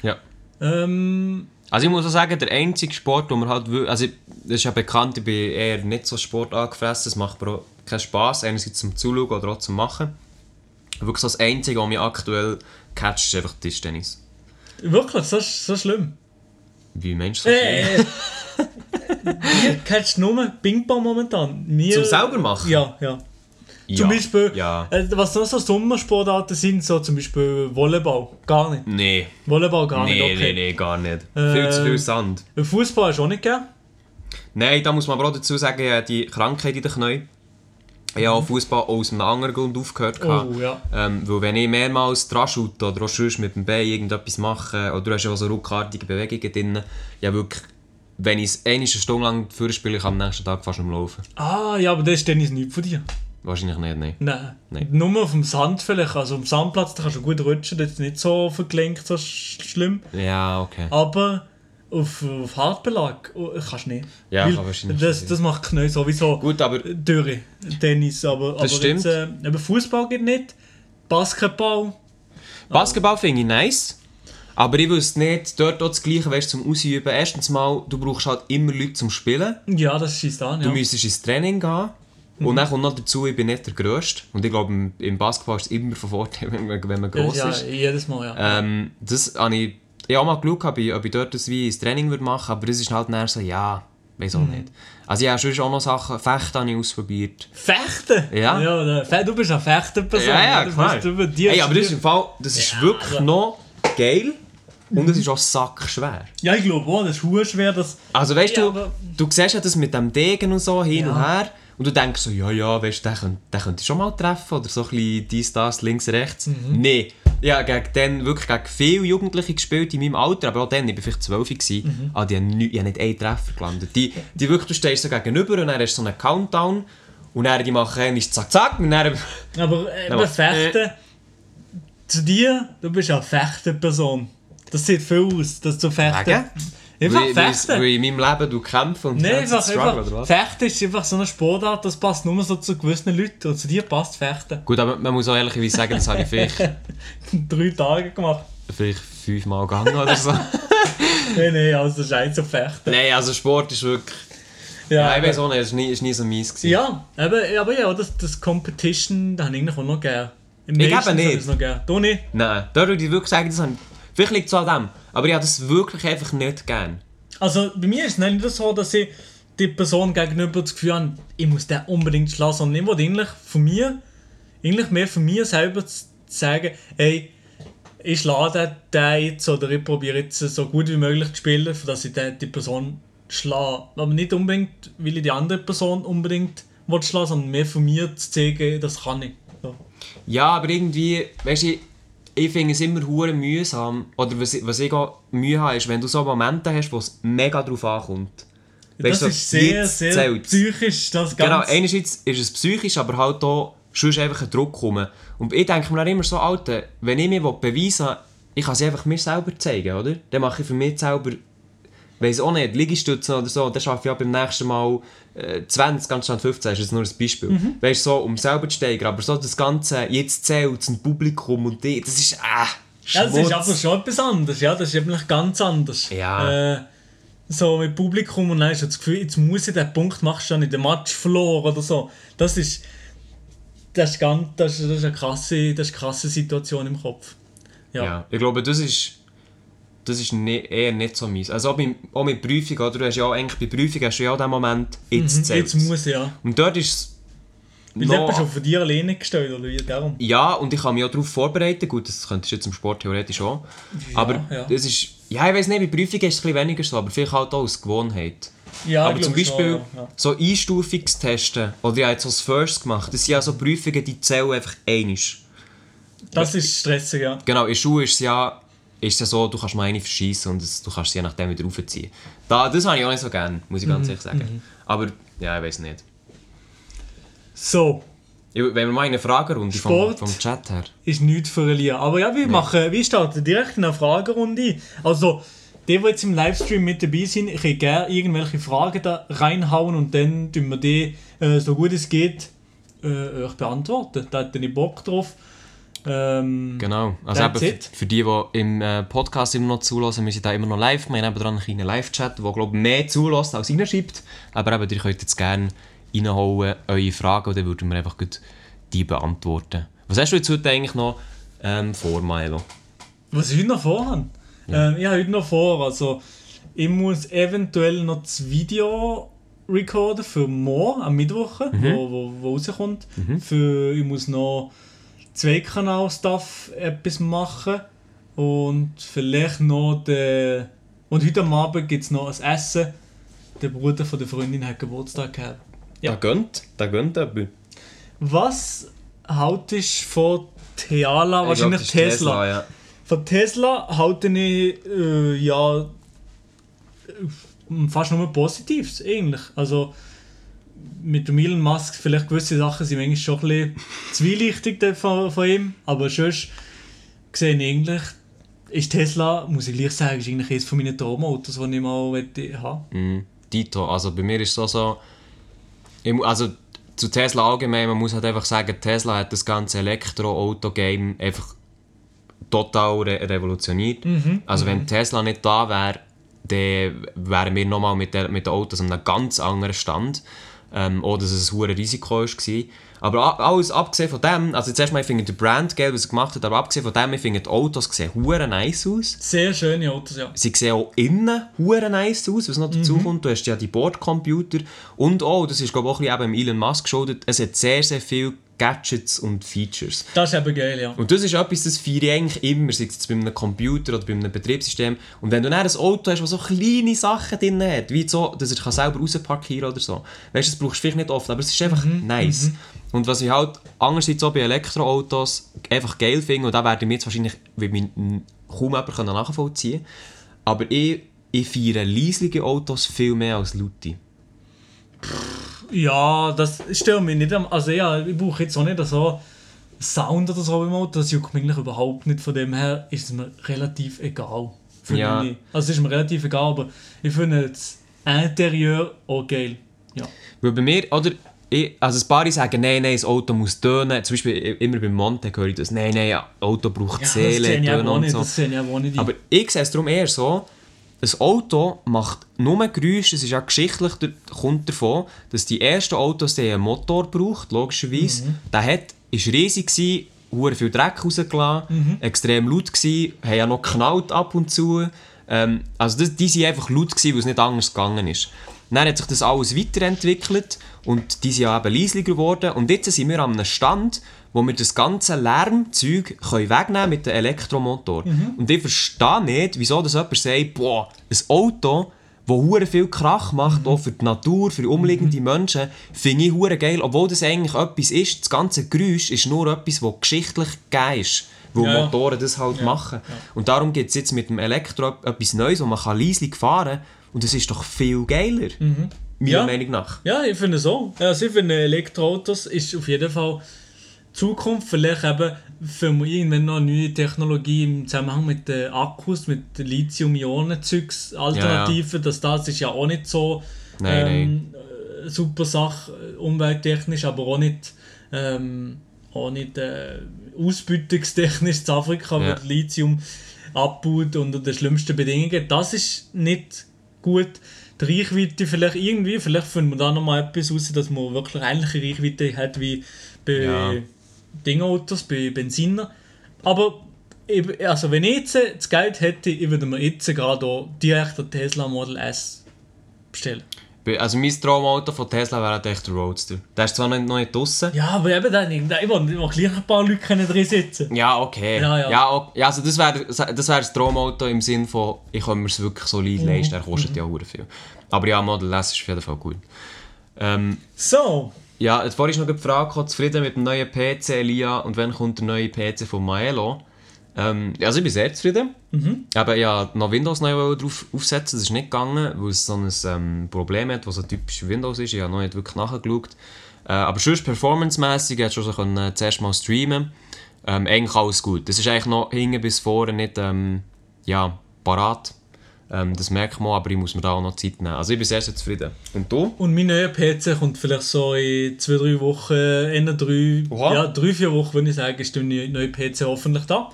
Ja. Ähm, also ich muss auch sagen, der einzige Sport, den man halt, also das ist ja bekannt, ich bin eher nicht so Sport angefressen, es macht mir keinen Spass, einerseits zum Zuschauen oder auch zum Machen. Wirklich so das Einzige, was mich aktuell catcht, ist einfach Tischtennis. Wirklich? So, so schlimm? Wie meinst du das? Äh, äh, Ihr kennst nur Ping-Pong momentan. Wir, zum selber machen? Ja, ja. ja zum Beispiel, ja. Äh, was noch so Sommersportarten sind, so zum Beispiel Volleyball. Gar nicht. Nee. Volleyball gar nee, nicht, okay. Nee, nee, gar nicht. Äh, viel zu viel Sand. Fußball ist auch nicht, gell? Nein, da muss man aber auch dazu sagen, ich habe die Krankheit in den Knien. Ich habe Fußball aus einem anderen Grund aufgehört. Oh, ja. ähm, weil wenn ich mehrmals dran schaute oder auch sonst mit dem Bein irgendetwas mache, oder du hast ja so ruckartige Bewegungen drin, ja wirklich, wenn ich es eine Stunde lang vorspiele, kann ich am nächsten Tag fast nicht mehr laufen. Ah, ja, aber das ist Tennis nichts von dir. Wahrscheinlich nicht, nein. Nein. nein. Nur auf dem Sand vielleicht. Also am Sandplatz da kannst du gut rutschen, das ist nicht so verklingt, so schlimm. Ja, okay. Aber auf, auf Hartbelag kannst du nicht. Ja, kann wahrscheinlich das, das macht Knie sowieso. Gut, aber Dürre, Tennis, aber, das aber stimmt. Jetzt, äh, aber Fußball geht nicht. Basketball. Basketball finde ich nice. Aber ich wüsste nicht, dort auch das Gleiche, weißt, zum Ausüben. Erstens mal, du brauchst halt immer Leute zum Spielen. Ja, das ist dann, ja. Du müsstest ins Training gehen. Mhm. Und dann kommt noch dazu, ich bin nicht der Grösste. Und ich glaube, im Basketball ist es immer von Vorteil, wenn man gross ja, ist. Ja, jedes Mal, ja. Ähm, das habe ich, ich habe mal geschaut, ob ich, ob ich dort das wie ins Training machen würde, aber das ist halt dann so, ja, weiß auch mhm. nicht. Also ich habe sonst auch noch Sachen, Fechten habe ich ausprobiert. Fechten? Ja. ja du bist eine Fechterperson. Ja, ja, klar. Ey, aber das ist im Fall, das ist ja, wirklich ja. noch geil. Und es ist auch sackschwer. Ja, ich glaube auch, das ist verdammt schwer. Dass also weißt ja, du, du siehst ja das mit dem Degen und so hin ja. und her und du denkst so, ja, ja, weißt du, den könnt, den könnt ich schon mal treffen oder so ein bisschen dies, das, links, rechts. Mhm. Nein, ich habe gegen den, wirklich gegen viele Jugendliche gespielt in meinem Alter, aber auch dann, ich war vielleicht zwölf, mhm. aber die haben nicht, ich habe nicht einen Treffer gelandet. Die, die wirklich, du stehst so gegenüber und dann hast du so einen Countdown und dann die machen dann ist zack, zack und dann... Aber äh, dann Fechten, äh, zu dir, du bist ja eine Fechterperson. Das sieht viel aus, dass du fechten. Wegen? Einfach weil, fechten. Weil in meinem Leben du kämpfst und Nein, einfach, struggle, einfach, oder was? Fechten ist einfach so eine Sportart, das passt nur so zu gewissen Leuten. Und zu dir passt Fechten. Gut, aber man muss auch ehrlicherweise sagen, das habe ich vielleicht... drei Tage gemacht. Vielleicht fünfmal gegangen oder so. Nein, nein, also das ist eins auf Fechten. Nein, also Sport ist wirklich... Ja, nein, ich weiß auch nicht, es war nie, nie so mies gewesen. Ja, aber, aber ja, das, das Competition, das habe ich eigentlich auch noch gerne. Im ich gebe nicht. Noch du nicht? Nein, da würde ich wirklich sagen, das habe ich... Vielleicht liegt es an dem, aber ich habe das wirklich einfach nicht gern. Also bei mir ist es nicht so, dass ich die Person gegenüber das Gefühl habe, ich muss den unbedingt schlagen, sondern ich wollte eigentlich von mir, eigentlich mehr von mir selber sagen, hey, ich schlage den jetzt oder ich probiere jetzt so gut wie möglich zu spielen, dass ich die Person schlage. Aber nicht unbedingt, weil ich die andere Person unbedingt schlagen, sondern mehr von mir zu zeigen, das kann ich. So. Ja, aber irgendwie, weißt du, ich finde es immer hure mühsam, oder was ich, was ich auch Mühe habe, ist, wenn du so Momente hast, wo es mega drauf ankommt. Das so, ist sehr, sehr zählt's. Psychisch, das Ganze. Genau, einerseits ist es psychisch, aber halt auch sonst einfach ein Druck kommen. Und ich denke mir dann immer so, Alter, wenn ich mir beweisen will, ich kann es einfach mir selber zeigen, oder? Dann mache ich für mich selber, weiss auch nicht, Liegestützen oder so, und dann schaffe ich auch beim nächsten Mal äh, zwanzig anstatt fünfzehn, das ist jetzt nur ein Beispiel. Mhm. Weißt so, um selber zu steigern, aber so das Ganze, jetzt zählt's, ein Publikum und die, das ist, äh, Schmutz. Das ist aber schon etwas anderes, ja, das ist eben ganz anders. Ja. Äh, so mit Publikum und dann hast du das Gefühl, jetzt muss ich diesen Punkt machen, schon in den Match verloren oder so. Das ist, das ist, ganz, das ist, das ist eine krasse, das ist eine krasse Situation im Kopf. Ja. Ja, ich glaube, das ist, das ist ne, eher nicht so meins. Also auch, bei, auch mit Prüfungen, oder? Du hast ja eigentlich bei Prüfungen hast du ja auch den Moment, jetzt mhm, zählt. Jetzt muss, ja. Und dort ist es... Weil du bist schon für dich alleine gestellt, oder wie? Darum. Ja, und ich kann mich auch darauf vorbereiten. Gut, das könntest du jetzt im Sport theoretisch auch. Ja, aber ja. Das ist... Ja, ich weiss nicht, bei Prüfungen ist es ein bisschen weniger so, aber vielleicht halt auch aus Gewohnheit. Ja, aber zum Beispiel schon, ja. Ja. So Einstufungstesten, oder ich habe jetzt so das First gemacht, das sind ja so Prüfungen, die zählen einfach einmal. Das ja. Ist stressig, ja. Genau, in der Schule ist es ja, ist ja so, du kannst mal eine verschießen und das, du kannst sie ja nachdem wieder raufziehen. Da, das habe ich auch nicht so gerne, muss ich ganz ehrlich sagen. Mhm. Aber ja, ich weiss nicht. So. Ich, wenn wir mal eine Fragerunde vom, vom Chat her. Ist nichts für Elia. Aber ja, wir, machen, wir starten direkt eine Fragerunde ein. Also, die, die jetzt im Livestream mit dabei sind, ich würde gerne irgendwelche Fragen da reinhauen und dann tun wir die, äh, so gut es geht, äh, euch beantworten. Da hat ihr Bock drauf. Ähm, genau, also eben für, für die, die im äh, Podcast immer noch zuhören, müssen da immer noch live. Wir haben eben dran einen kleinen Live-Chat, der glaube mehr zulässt als reinschreibt. Aber eben, ihr könnt jetzt gerne reinholen, eure Fragen, und dann würden wir einfach die beantworten. Was hast du jetzt heute eigentlich noch ähm, vor, Maelo? Was ich heute noch vorhabe? Ja. Ähm, ich habe heute noch vor, also ich muss eventuell noch das Video recorden für morgen, am Mittwoch, mhm. wo, wo, wo rauskommt. Mhm. Für, ich muss noch Zwei-Kanal-Stuff etwas machen und vielleicht noch den... Und heute Abend gibt es noch ein Essen. Der Bruder von der Freundin hat Geburtstag gehabt. Ja. Da gönnt, da gönnt jemand. Was halte ich von Teala? Ich Wahrscheinlich glaub, Tesla. Tesla ja. Von Tesla halte ich äh, ja fast nur Positives eigentlich. Also... Mit Elon Musk, vielleicht gewisse Sachen sind manchmal schon ein bisschen zweileichtig von, von ihm, aber sonst gesehen eigentlich ist Tesla, muss ich gleich sagen, ist eigentlich eines von meinen Traumautos, die ich mal haben mm, Dito, also bei mir ist es so, so ich, also zu Tesla allgemein, man muss halt einfach sagen, Tesla hat das ganze Elektro-Auto-Game einfach total re- revolutioniert. Mm-hmm. Also wenn mm-hmm. Tesla nicht da wäre, dann wären wir nochmal mit, mit den Autos an einem ganz anderen Stand. Ähm, oder dass es ein hohes Risiko war. Aber alles abgesehen von dem, also zuerst mal, ich finde den Brand geil, was er gemacht hat, aber abgesehen von dem, ich finde die Autos sehen hure nice aus. Sehr schöne Autos, ja. Sie sehen auch innen hure nice aus, was noch dazu mhm. kommt. Du hast ja die Bordcomputer und auch, das ist glaube ich auch ein bisschen eben Elon Musk geschuldet, es hat sehr, sehr viele Gadgets und Features. Das ist eben geil, ja. Und das ist etwas, das feiere ich eigentlich immer, sei es bei einem Computer oder bei einem Betriebssystem. Und wenn du dann ein Auto hast, das so kleine Sachen drin hat, wie so, dass er selber rausparkieren oder so. Weißt du, das brauchst du vielleicht nicht oft, aber es ist einfach mhm. nice. Mhm. Und was ich halt andererseits auch bei Elektroautos einfach geil finde, und da werde ich mir jetzt wahrscheinlich wie mich kaum jemand nachvollziehen können, aber ich, ich feiere leislige Autos viel mehr als laute. Ja, das stört mich nicht am... Also ja, ich brauche jetzt auch nicht so Sound oder so im Auto, das juckt mich eigentlich überhaupt nicht. Von dem her ist es mir relativ egal. Für ja. mich. Also es ist mir relativ egal, aber ich finde das Interieur auch geil. Ja. Weil bei mir, oder... Ich, also ein paar sagen, nein, nein, das Auto muss tönen. Zum Beispiel immer beim Monte höre ich das. Nein, nein, das Auto braucht ja, Seele, Töne und so. Das sehe ich auch nicht. Aber ich sehe es darum eher so, ein Auto macht nur Geräusche, es ist ja geschichtlich, der, kommt davon, dass die ersten Autos, die einen Motor braucht, logischerweise, mhm. der hat, ist riesig gewesen, sehr viel Dreck rausgelassen, mhm. extrem laut gewesen, haben ja noch geknallt ab und zu. Ähm, also das, die waren einfach laut gewesen, weil es nicht anders gegangen ist. Dann hat sich das alles weiterentwickelt und die sind ja eben leisiger geworden. Und jetzt sind wir an einem Stand, wo wir das ganze Lärmzeug wegnehmen können mit dem Elektromotor. Mhm. Und ich verstehe nicht, wieso das jemand sagt, boah, ein Auto, der hure viel Krach macht, auch für die Natur, für umliegende Menschen, finde ich hure geil. Obwohl das eigentlich etwas ist, das ganze Geräusch ist nur etwas, das geschichtlich gegeben ist, weil ja. Motoren das halt ja. machen. Ja. Und darum gibt es jetzt mit dem Elektro etwas Neues, wo man leise fahren kann. Und das ist doch viel geiler, mhm. meiner ja. Meinung nach. Ja, ich finde es auch. Also ich finde, Elektroautos ist auf jeden Fall Zukunft, vielleicht eben für irgendwann noch neue Technologie im Zusammenhang mit den Akkus, mit Lithium-Ionen-Zeugs, Alternativen, ja, ja. dass das ist ja auch nicht so nein, ähm, nein. super Sache, umwelttechnisch, aber auch nicht, ähm, auch nicht äh, ausbeutungstechnisch in Afrika ja. mit Lithium abbaut unter den schlimmsten Bedingungen. Das ist nicht gut. Die Reichweite vielleicht irgendwie, vielleicht finden wir da nochmal etwas raus, dass man wirklich ähnliche Reichweite hat wie bei ja. Dingautos, bei Benziner. Aber ich, also wenn ich jetzt das Geld hätte, ich würde mir jetzt gerade auch direkt einen Tesla Model S bestellen. Also mein Traumauto von Tesla wäre echt der Roadster. Der ist zwar noch nicht, noch nicht draussen. Ja, aber eben dann, ich will gleich ein paar Leute drin sitzen. Ja, okay. Ja, ja. ja okay. Also das wäre das, wär das Traumauto im Sinne von, ich kann mir es wirklich solid mhm. leisten. Er kostet mhm. ja auch viel. Aber ja, Model S ist auf jeden Fall gut. Ähm, so. Ja, jetzt vorhin noch die Frage gekommen, zufrieden mit dem neuen P C, Elia, und wann kommt der neue P C von Maelo? Ähm, also ich bin sehr zufrieden. Mhm. Aber ich wollte noch Windows neu drauf aufsetzen, das ist nicht gegangen, weil es so ein ähm, Problem hat, was so typisch Windows ist. Ich habe noch nicht wirklich nachgeschaut. Äh, aber sonst performancemässig, ich konnte schon so können, äh, zuerst mal streamen. Ähm, eigentlich alles gut. Das ist eigentlich noch hinten bis vorne nicht ähm, ja, parat. Ähm, das merkt man, aber ich muss mir da auch noch Zeit nehmen. Also ich bin sehr, sehr zufrieden. Und du? Und mein neuer P C kommt vielleicht so in zwei bis drei Wochen, in drei, ja, drei bis vier Wochen, würde ich sagen, ist der neue P C hoffentlich da.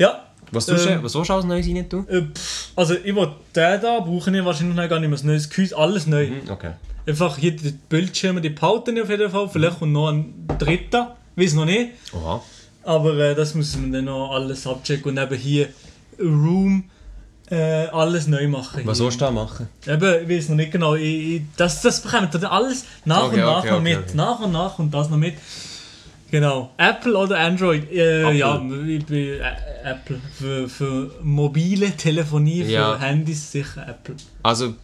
Ja. Was willst ähm, du als Neues rein tun? Äh, also ich will den da, brauche ich wahrscheinlich gar nicht mehr ein neues Gehäuse, alles neu. Mhm, okay. Einfach hier die Bildschirme, die Pauten auf jeden Fall, vielleicht kommt noch ein dritter, weiß noch nicht. Oha. Aber äh, das muss man dann noch alles abchecken und eben hier Room, äh, alles neu machen. Was sollst du da machen? Eben, ich weiß noch nicht genau, ich, ich, das, das bekommt dann alles nach okay, und nach okay, noch okay, mit, okay. nach und nach und das noch mit. Genau. Apple oder Android? Äh, Apple. Ja, ich bin äh, Apple. Für, für mobile Telefonie, für ja. Handys sicher Apple. Also,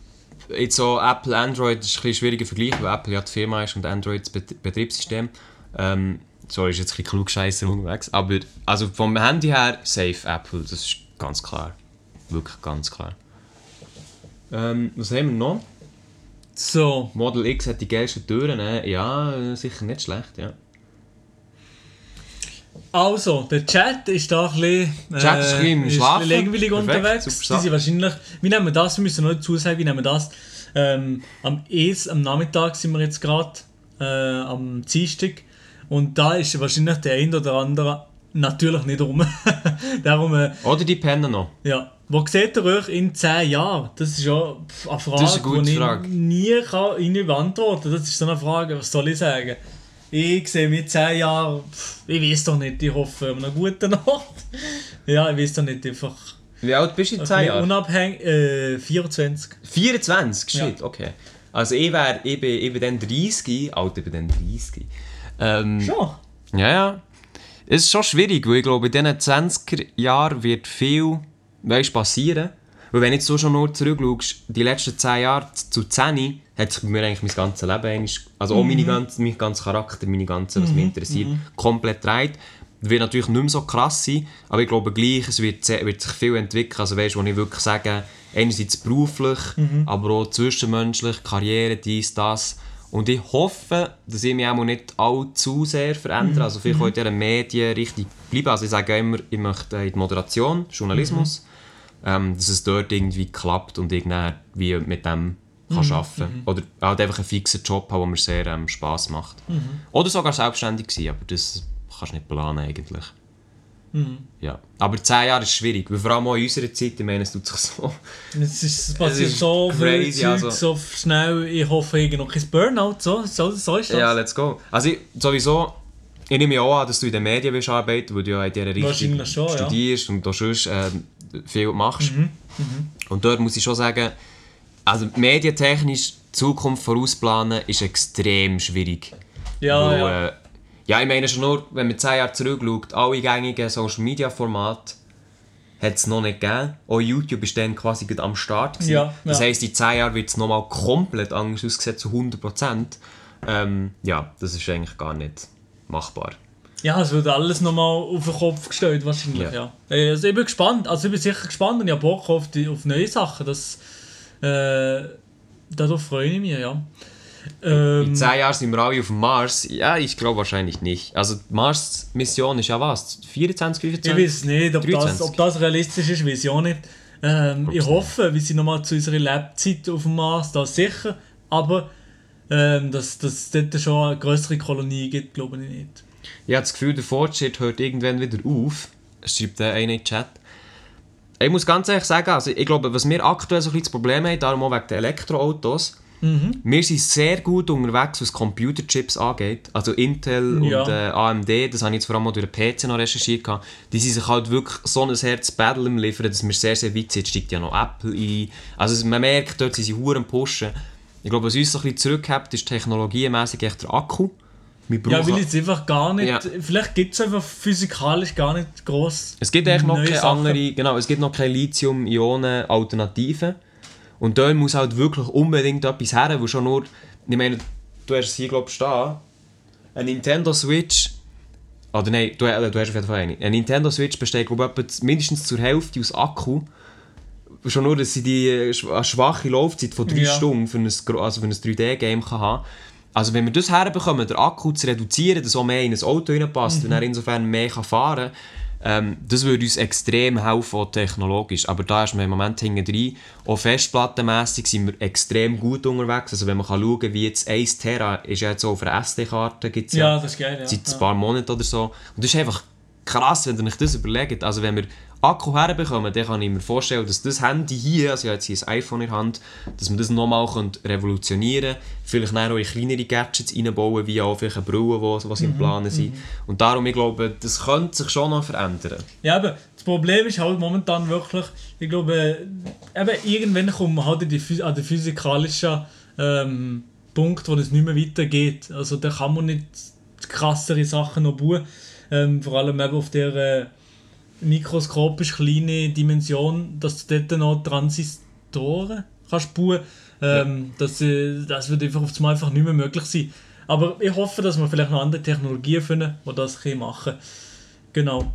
jetzt so Apple, Android ist ein bisschen schwieriger Vergleich, weil Apple ja die Firma ist und Android das Bet- Betriebssystem. Ähm, sorry, ist jetzt ein bisschen klugscheißer unterwegs. Aber also vom Handy her, safe Apple, das ist ganz klar. Wirklich ganz klar. Ähm, was haben wir noch? So. Model X hat die geilsten Türen, ne? Ja, sicher nicht schlecht, ja. Also, der Chat ist da ein bisschen, äh, Chat ist ein bisschen ist langweilig Perfekt, unterwegs. Die sind wahrscheinlich, wir nehmen das, wir müssen noch dazu sagen, wir nehmen das ähm, am Eis, am Nachmittag sind wir jetzt gerade, äh, am Dienstag. Und da ist wahrscheinlich der eine oder andere natürlich nicht rum. Darum, äh, oder die pennen noch. Ja. Wo seht ihr euch in zehn Jahren? Das ist ja eine Frage, die ich Frage. nie kann, ich nicht beantworten kann. Das ist so eine Frage, was soll ich sagen? Ich sehe mich zehn Jahre, ich weiß doch nicht, ich hoffe an einer guten Nacht. Ja, ich weiß doch nicht, einfach... Wie alt bist du in zehn Jahren? Unabhängig, äh, vierundzwanzig. vierundzwanzig? Shit, ja. Okay. Also ich wäre, ich bin, ich bin dann dreißig, Alter, ich bin dann dreißig. Ähm, schon? Ja, ja. Es ist schon schwierig, weil ich glaube, in diesen zwanziger Jahren wird viel, weißt, passieren. Weil wenn jetzt so schon nur zurückschaust, die letzten zehn Jahre zu zehn, hat sich bei mir eigentlich mein ganzes Leben, also auch mhm. meine ganze, mein ganzer Charakter, meine ganze, was mhm. mich interessiert, mhm. komplett dreht. Das wird natürlich nicht mehr so krass sein, aber ich glaube gleich, es wird, wird sich viel entwickeln. Also weißt, wo ich wirklich sage, einerseits beruflich, mhm. aber auch zwischenmenschlich, Karriere, dies, das. Und ich hoffe, dass ich mich auch nicht allzu sehr verändere. Mhm. Also vielleicht mhm. auch in dieser Medien richtig bleiben. Also ich sage immer, ich möchte in die Moderation, Journalismus, mhm. ähm, dass es dort irgendwie klappt und ich dann wie mit dem kann arbeiten. Mhm. Oder halt einfach einen fixen Job haben, der mir sehr ähm, Spass macht. Mhm. Oder sogar selbstständig sein, aber das kannst du nicht planen eigentlich. Mhm. Ja. Aber zehn Jahre ist schwierig, weil vor allem auch in unserer Zeit, ich meine, es tut sich so... Es, ist, es passiert es ist so viel Zeug, also, so schnell, ich hoffe, ich noch kein Burnout, so, so, so ist das. Ja, let's go. Also ich, sowieso, ich nehme ja auch an, dass du in den Medien willst arbeiten, weil du ja in dieser Richtung schon, studierst ja. und da sonst äh, viel machst. Mhm. Mhm. Und dort muss ich schon sagen, also medientechnisch die Zukunft vorausplanen ist extrem schwierig. Ja, weil, ja. Äh, ja, ich meine schon nur, wenn man zehn Jahre zurückschaut, alle gängigen Social-Media-Formate hat es noch nicht gegeben. Auch YouTube ist dann quasi am Start gewesen. Ja, das ja. heisst, in zehn Jahren wird es nochmal komplett anders aussehen, zu hundert Prozent. Ähm, ja, das ist eigentlich gar nicht machbar. Ja, es wird alles nochmal auf den Kopf gestellt wahrscheinlich, ja. ja. Also ich bin gespannt, also ich bin sicher gespannt und ich habe Bock auf, die, auf neue Sachen, das, äh, darauf freue ich mich, ja. Ähm, in zehn Jahren sind wir alle auf dem Mars, ja, ich glaube wahrscheinlich nicht. Also die Mars-Mission ist ja was, vierundzwanzig, fünfundzwanzig? Ich weiß nicht, ob das, ob das realistisch ist, weiß ich auch nicht. Ähm, ich hoffe, nicht. Wir sind nochmal zu unserer Lebzeit auf dem Mars, das sicher, aber ähm, dass es dort schon eine größere Kolonie gibt, glaube ich nicht. Ich habe das Gefühl, der Fortschritt hört irgendwann wieder auf, schreibt einer in den Chat. Ich muss ganz ehrlich sagen, also ich glaube, was wir aktuell so ein bisschen das Problem haben, darum auch wegen den Elektroautos, mhm. wir sind sehr gut unterwegs, was Computerchips angeht. Also Intel ja. und äh, A M D, das habe ich jetzt vor allem durch den P C noch recherchiert. Die sind sich halt wirklich so ein Herz-Battle im Liefern, dass wir sehr, sehr weit sind. Jetzt steigt ja noch Apple ein. Also man merkt, dort sind sie verdammt pushen. Ich glaube, was uns so ein bisschen zurückhält, ist technologiemässig echt der Akku. Ja, weil es einfach gar nicht, ja. vielleicht gibt es einfach physikalisch gar nicht gross. Es gibt eigentlich noch keine Sachen. andere, genau, es gibt noch keine Lithium-Ionen-Alternativen. Und da muss halt wirklich unbedingt etwas her, wo schon nur, ich meine, du hast es hier glaube ich stehen, eine Nintendo Switch, oder nein, du, du hast auf jeden Fall eine. Eine Nintendo Switch besteht glaube ich mindestens zur Hälfte aus Akku. Schon nur, dass sie die schwache Laufzeit von drei ja. Stunden für ein, also für ein drei D Game kann haben. Also wenn wir das herbekommen, den Akku zu reduzieren, dass auch mehr in ein Auto reinpasst, mhm. wenn er insofern mehr fahren kann, ähm, das würde uns extrem helfen, auch technologisch. Aber da ist man im Moment hinten drin. Auch festplattenmässig sind wir extrem gut unterwegs. Also wenn man kann schauen kann, wie jetzt eins Tera ist ja jetzt auch auf einer S D-Karte, gibt's ja, ja das ist geil, ja. seit ein paar Monaten oder so. Und das ist einfach krass, wenn ihr euch das überlegt. Also wenn wir Akku herbekommen, dann kann ich mir vorstellen, dass das Handy hier, also ich habe jetzt hier ein iPhone in der Hand, dass man das nochmal revolutionieren könnte. Vielleicht auch in kleinere Gadgets reinbauen, wie auch vielleicht eine Brille, die im Plan sind. Und darum, ich glaube, das könnte sich schon noch verändern. Ja, aber das Problem ist halt momentan wirklich, ich glaube, eben irgendwann kommt man halt an den physikalischen ähm, Punkt, wo es nicht mehr weitergeht. Also da kann man nicht krassere Sachen noch bauen. Ähm, vor allem eben auf der äh, mikroskopisch kleine Dimension, dass du dort noch Transistoren kannst bauen ähm, kannst. Ja. Das, das wird einfach auf einmal einfach nicht mehr möglich sein. Aber ich hoffe, dass wir vielleicht noch andere Technologien finden, die das machen können. Genau.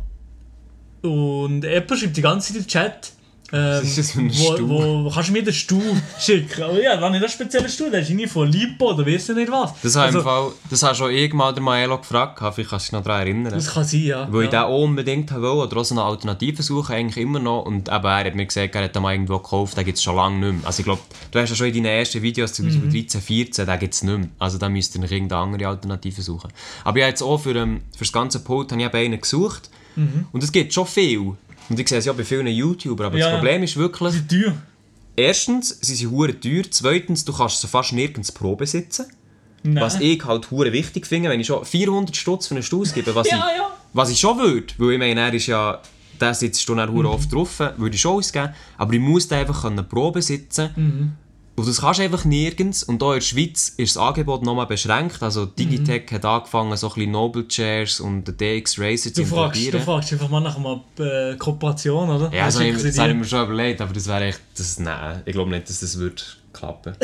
Und Apple schreibt die ganze Zeit im Chat. Ähm, das ist so ein wo, wo, wo kannst du mir den Stuhl schicken? Aber ja, wenn ich das spezielle Stuhl, der ist irgendwie von Lipo oder weiss ich nicht was. Das also, habe ich schon also irgendwann der Maelo gefragt, vielleicht kannst du dich noch daran erinnern. Das kann sein, ja. Weil ja. ich da unbedingt wollte oder auch so eine Alternative suchen, eigentlich immer noch. Und eben, er hat mir gesagt, er hat den mal irgendwo gekauft, den gibt es schon lange nicht mehr. Also ich glaube, du hast ja schon in deinen ersten Videos, zum Beispiel mhm. dreizehn, vierzehn, den gibt es nicht mehr. Also da müsst ihr noch irgendeine andere Alternative suchen. Aber ich habe jetzt auch für, ähm, für das ganze Pult habe ich einen gesucht. Mhm. Und es gibt schon viel. Und ich sehe es ja bei vielen YouTubern, aber ja, das Problem ist wirklich... Sie sind teuer. Erstens, sie sind verdammt teuer. Zweitens, du kannst sie fast nirgends probesitzen. Nein. Was ich halt verdammt wichtig finde, wenn ich schon vierhundert Stutz für einen Stuhl gebe, was, ja, ja. was ich schon würde. Weil ich meine, er ist ja... Da sitzt du dann verdammt oft drauf, würde ich schon ausgeben. Aber ich muss da einfach probesitzen können. Mhm. Und das kannst du einfach nirgends. Und hier in der Schweiz ist das Angebot nochmal beschränkt. Also Digitec mhm. hat angefangen, so ein bisschen Noble Chairs und den D X Racer zu importieren. Du fragst einfach mal nach einer äh, Kooperation, oder? Ja, also ich, das habe ich mir schon überlegt, aber das wäre echt... Das, nein, ich glaube nicht, dass das würde klappen.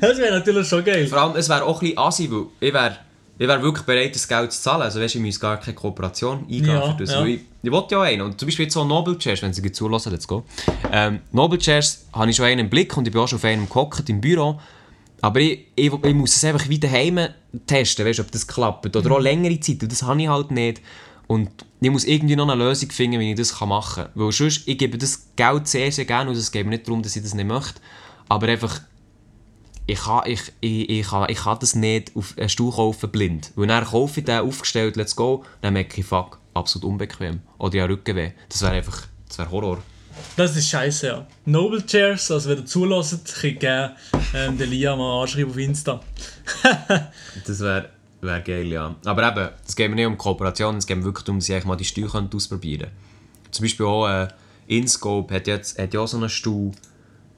Das wäre natürlich schon geil. Vor allem, es wäre auch ein bisschen assi, weil ich wäre ich wär wirklich bereit, das Geld zu zahlen. Also weißt, ich muss gar keine Kooperation eingehen ja, für das. Ja. Ich, ich wollte ja auch einen. Und zum Beispiel jetzt so Noble Chairs, wenn Sie zuhören, let's go. Ähm, Noble Chairs habe ich schon einen im Blick und ich bin auch schon auf einem gehockt im Büro. Aber ich, ich, ich muss es einfach wieder daheim testen, weißt, ob das klappt. Oder auch längere Zeit. Und das habe ich halt nicht. Und ich muss irgendwie noch eine Lösung finden, wie ich das machen kann. Weil sonst, ich gebe das Geld sehr, sehr gerne und es geht mir nicht darum, dass ich das nicht möchte. Aber einfach, ich kann, ich, ich, ich kann, ich kann das nicht auf einen Stuhl kaufen blind. Weil dann kaufe ich den aufgestellt, let's go, dann merke ich, fuck. Absolut unbequem. Oder ja, Rückenweh. Das wäre einfach, das wäre Horror. Das ist scheiße, ja. Noble Chairs, also wenn ihr zulässt, könnt ihr ähm, den Lia mal anschreiben auf Insta. Das wäre wär geil, ja. Aber eben, es geht mir nicht um Kooperation, es geht mir wirklich darum, dass ich mal die Stühle ausprobieren könnte. Zum Beispiel auch äh, InScope hat, jetzt, hat ja auch so einen Stuhl,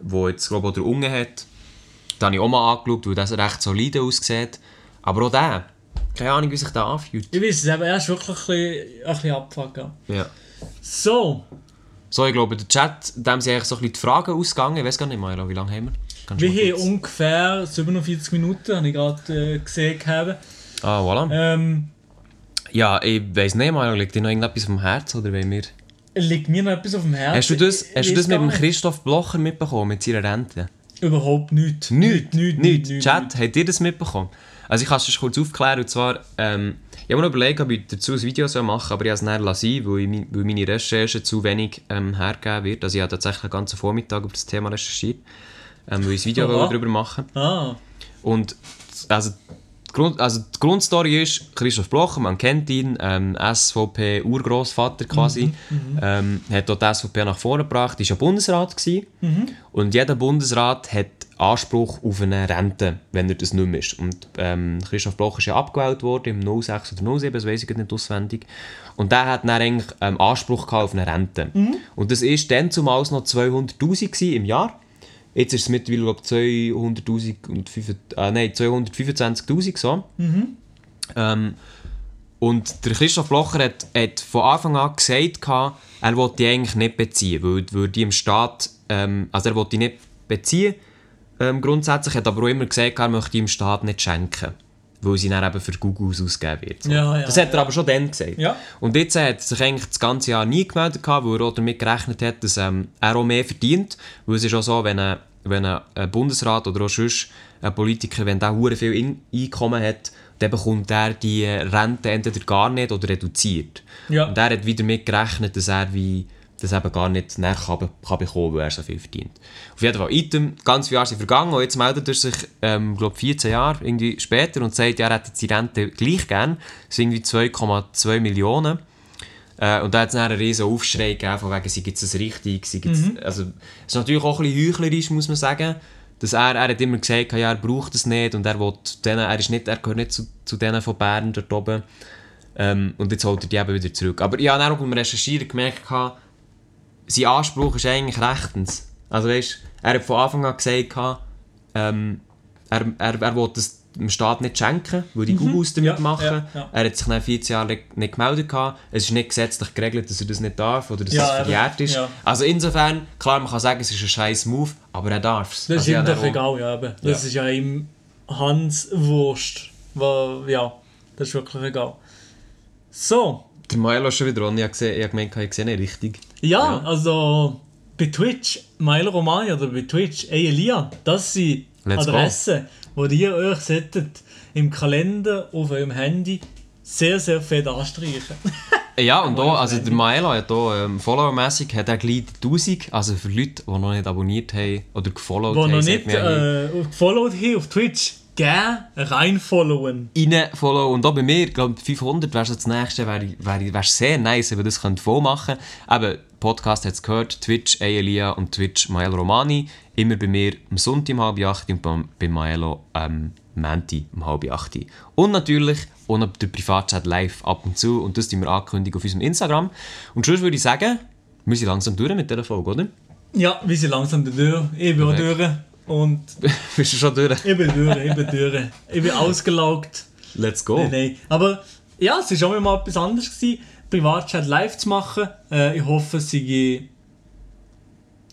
der jetzt, glaube ich, der Unge hat. Den habe ich auch mal angeschaut, weil das recht solide aussieht. Aber auch der. Keine Ahnung, wie sich das anfühlt. Ich weiß es, aber er ist wirklich ein bisschen, ein bisschen abgefuckt. Ja. So, So, ich glaube, der Chat, dem sind eigentlich so ein bisschen die Fragen ausgegangen. Ich weiß gar nicht, Maelo, wie lange haben wir? Kannst wir haben ungefähr siebenundvierzig Minuten, habe ich gerade äh, gesehen. Ah, voilà. Ähm, ja, ich weiss nicht, Maelo, liegt dir noch irgendetwas auf dem Herz oder wollen wir... Liegt mir noch etwas auf dem Herzen? Hast du das, hast du das mit dem Christoph Blocher mitbekommen, mit seiner Rente? Überhaupt nichts. Nichts? Nichts, nichts, nichts. Chat, habt ihr das mitbekommen? Also ich kann es kurz aufklären, und zwar... Ähm, ich habe mir noch überlegt, ob ich dazu ein Video machen soll, aber ich habe es nachher lassen, weil, ich, weil meine Recherche zu wenig ähm, hergegeben wird. Also ich habe tatsächlich einen ganzen Vormittag über das Thema recherchiert, ähm, weil ich ein Video darüber machen wollte. Ah. Und also... Grund, also die Grundstory ist, Christoph Blocher, man kennt ihn, ähm, S V P-Urgroßvater quasi, mhm, ähm, hat dort die S V P nach vorne gebracht, ist ja Bundesrat gewesen, mhm, und jeder Bundesrat hat Anspruch auf eine Rente, wenn er das nicht mehr ist. Und ähm, Christoph Blocher ist ja abgewählt worden im null sechs oder null sieben, das weiss ich nicht auswendig, und der hat dann eigentlich ähm, Anspruch gehabt auf eine Rente. Mhm. Und das war dann zumals noch zweihunderttausend im Jahr. Jetzt ist es mittlerweile zweihunderttausend und fünf, äh, nein, zweihundertfünfundzwanzigtausend so. Mhm. Ähm, und der Christoph Blocher hat, hat von Anfang an gesagt, er will die eigentlich nicht beziehen, weil, weil die im Staat, ähm, also er will die nicht beziehen, ähm, grundsätzlich, hat aber auch immer gesagt, er möchte die im Staat nicht schenken, weil sie dann eben für Google ausgegeben wird. So. Ja, ja, das hat er ja. aber schon dann gesagt. Ja. Und jetzt hat er sich eigentlich das ganze Jahr nie gemeldet, weil er auch damit gerechnet hat, dass ähm, er auch mehr verdient, weil es ist auch so, wenn er wenn ein Bundesrat oder auch sonst ein Politiker, wenn der sehr viel Einkommen hat, dann bekommt er die Rente entweder gar nicht oder reduziert. Ja. Und er hat wieder damit gerechnet, dass er wie, das eben gar nicht näher kann, kann bekommen, weil er so viel verdient. Auf jeden Fall, item, ganz viele Jahre sind vergangen und jetzt meldet er sich, ähm, glaube vierzehn Jahre irgendwie später und sagt, ja, er hätte die Rente gleich gern, das sind irgendwie zwei Komma zwei Millionen. Äh, und da hat es einen riesen Aufschrei gegeben, von wegen, sei jetzt das richtig, sei jetzt, mhm. also, es ist natürlich auch ein bisschen heuchlerisch, muss man sagen, dass er, er hat immer gesagt, ja, er braucht das nicht und er will denen, er ist nicht, er gehört nicht zu, zu denen von Bern dort oben, ähm, und jetzt holt er die eben wieder zurück. Aber ich habe dann auch beim Recherchieren gemerkt, sein Anspruch ist eigentlich rechtens. Also weißt, er hat von Anfang an gesagt, ähm, er, er, er will das dem Staat nicht schenken, weil die mhm. Google damit ja, machen. Ja, ja. Er hat sich nach vierzehn Jahren nicht gemeldet. Es ist nicht gesetzlich geregelt, dass er das nicht darf oder dass ja, es verjährt ist. Ja. Also insofern, klar, man kann sagen, es ist ein scheiß Move, aber er darf es. Das also ist ihm doch egal, ja eben. Das ja. ist ja ihm Hans Wurst. Weil, ja, das ist wirklich egal. So. Der Maelo ist schon wieder an, ich habe gemeint, ich sehe nicht richtig. Ja, ja, also bei Twitch, Maelo Romani oder bei Twitch, Elia, das sind Let's Adressen, die ihr euch solltet, im Kalender auf eurem Handy sehr, sehr fett anstreichen. Ja, und da, also der Maelo hat hier ähm, followermässig hat er gleich tausend, also für Leute, die noch nicht abonniert haben oder gefollowt haben. Die noch nicht äh, gefollowt haben auf Twitch. Gerne reinfollowen. Reinfollowen. Und auch bei mir, ich glaube, fünfhundert wäre das nächste, wäre wär sehr nice, wenn wir das voll machen können. Eben, Podcast hat es gehört, Twitch, Elia und Twitch, Maelo Romani. Immer bei mir am Sonntag um halb acht und bei, bei Maelo am ähm, Menti um halb acht. Und natürlich ohne den Privatchat live ab und zu. Und das tun wir ankündigen auf unserem Instagram. Und sonst würde ich sagen, wir sind langsam durch mit dieser Folge, oder? Ja, wir sind langsam durch. Ich bin auch durch. Und bist du schon durch? Ich bin durch, ich bin durch. Ich bin ausgelaugt. Let's go. Nein, nein. Aber ja, es war auch mal etwas anderes gewesen, Privatchat live zu machen. Äh, ich hoffe, es sei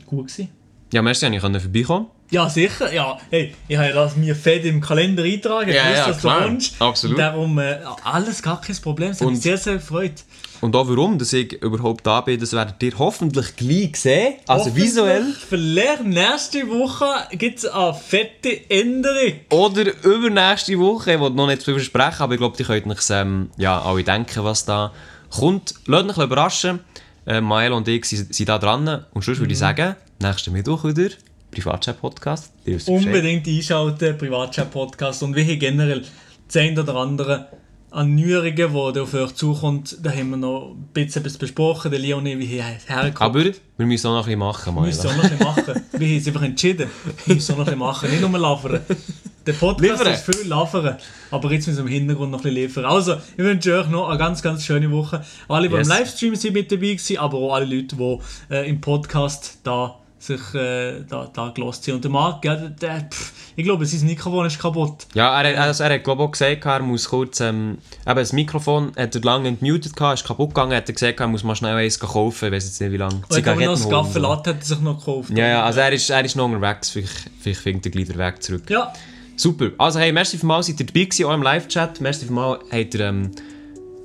gut gewesen. Ja, merci, ich konnte vorbeikommen. Ja, sicher. Ja, hey, ich habe das mir fett im Kalender eintragen. Ich ja, wusste, ja, dass klar. du kommst. Absolut. Und darum äh, alles gar kein Problem. Es hat und, mich sehr, sehr gefreut. Und auch warum, dass ich überhaupt da bin, das werdet ihr hoffentlich gleich sehen. Also visuell. Vielleicht nächste Woche gibt es eine fette Änderung. Oder übernächste Woche. Ich will noch nicht zu viel versprechen, aber ich glaube, ihr könnt euch ähm, ja, alle denken, was da kommt. Lasst euch überraschen. Äh, Maelo und ich sind da dran. Und sonst würde ich sagen, nächsten Mittwoch wieder. Privatchat Podcast. Unbedingt einschalten, Privatchat Podcast. Und wie generell zehn oder andere an Neuerungen, die auf euch zukommt, da haben wir noch ein bisschen etwas besprochen, der Leonie, wie er herkommt. Aber wir müssen auch noch ein bisschen machen. Wir müssen auch noch ein bisschen machen. Wir haben es einfach entschieden. Wir müssen auch noch ein bisschen machen, nicht nur labern. Der Podcast liefern. Ist viel labern, aber jetzt müssen wir im Hintergrund noch ein bisschen liefern. Also, ich wünsche euch noch eine ganz, ganz schöne Woche. Alle, die yes. im Livestream sind mit dabei waren, aber auch alle Leute, die äh, im Podcast da sich äh, da, da gelassen zu haben. Und der Marc, ja, der, der, pff, ich glaube, sein Mikrofon ist kaputt. Ja, er, also er hat glaube auch gesagt, er muss kurz, ähm, eben das Mikrofon hat er lange entmutet gehabt, ist kaputt gegangen, hat er gesagt, er muss mal schnell eins kaufen, ich weiß jetzt nicht wie lange. Und er noch ein Kaffeelatte hat er sich noch gekauft. Ja, ja, also er ist, er ist noch unterwegs, vielleicht, vielleicht findet er gleich den Weg zurück. Ja. Super, also hey, merci für mal, seid ihr dabei gewesen, auch im Live-Chat, merci für mal, habt ihr ähm,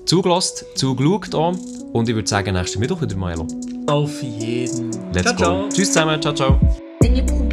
zugelassen, zugeschaut auch. Und ich würde sagen, nächsten Mittwoch wieder, Maelo. Auf jeden. Let's ciao, go. Ciao. Tschüss zusammen, ciao, ciao.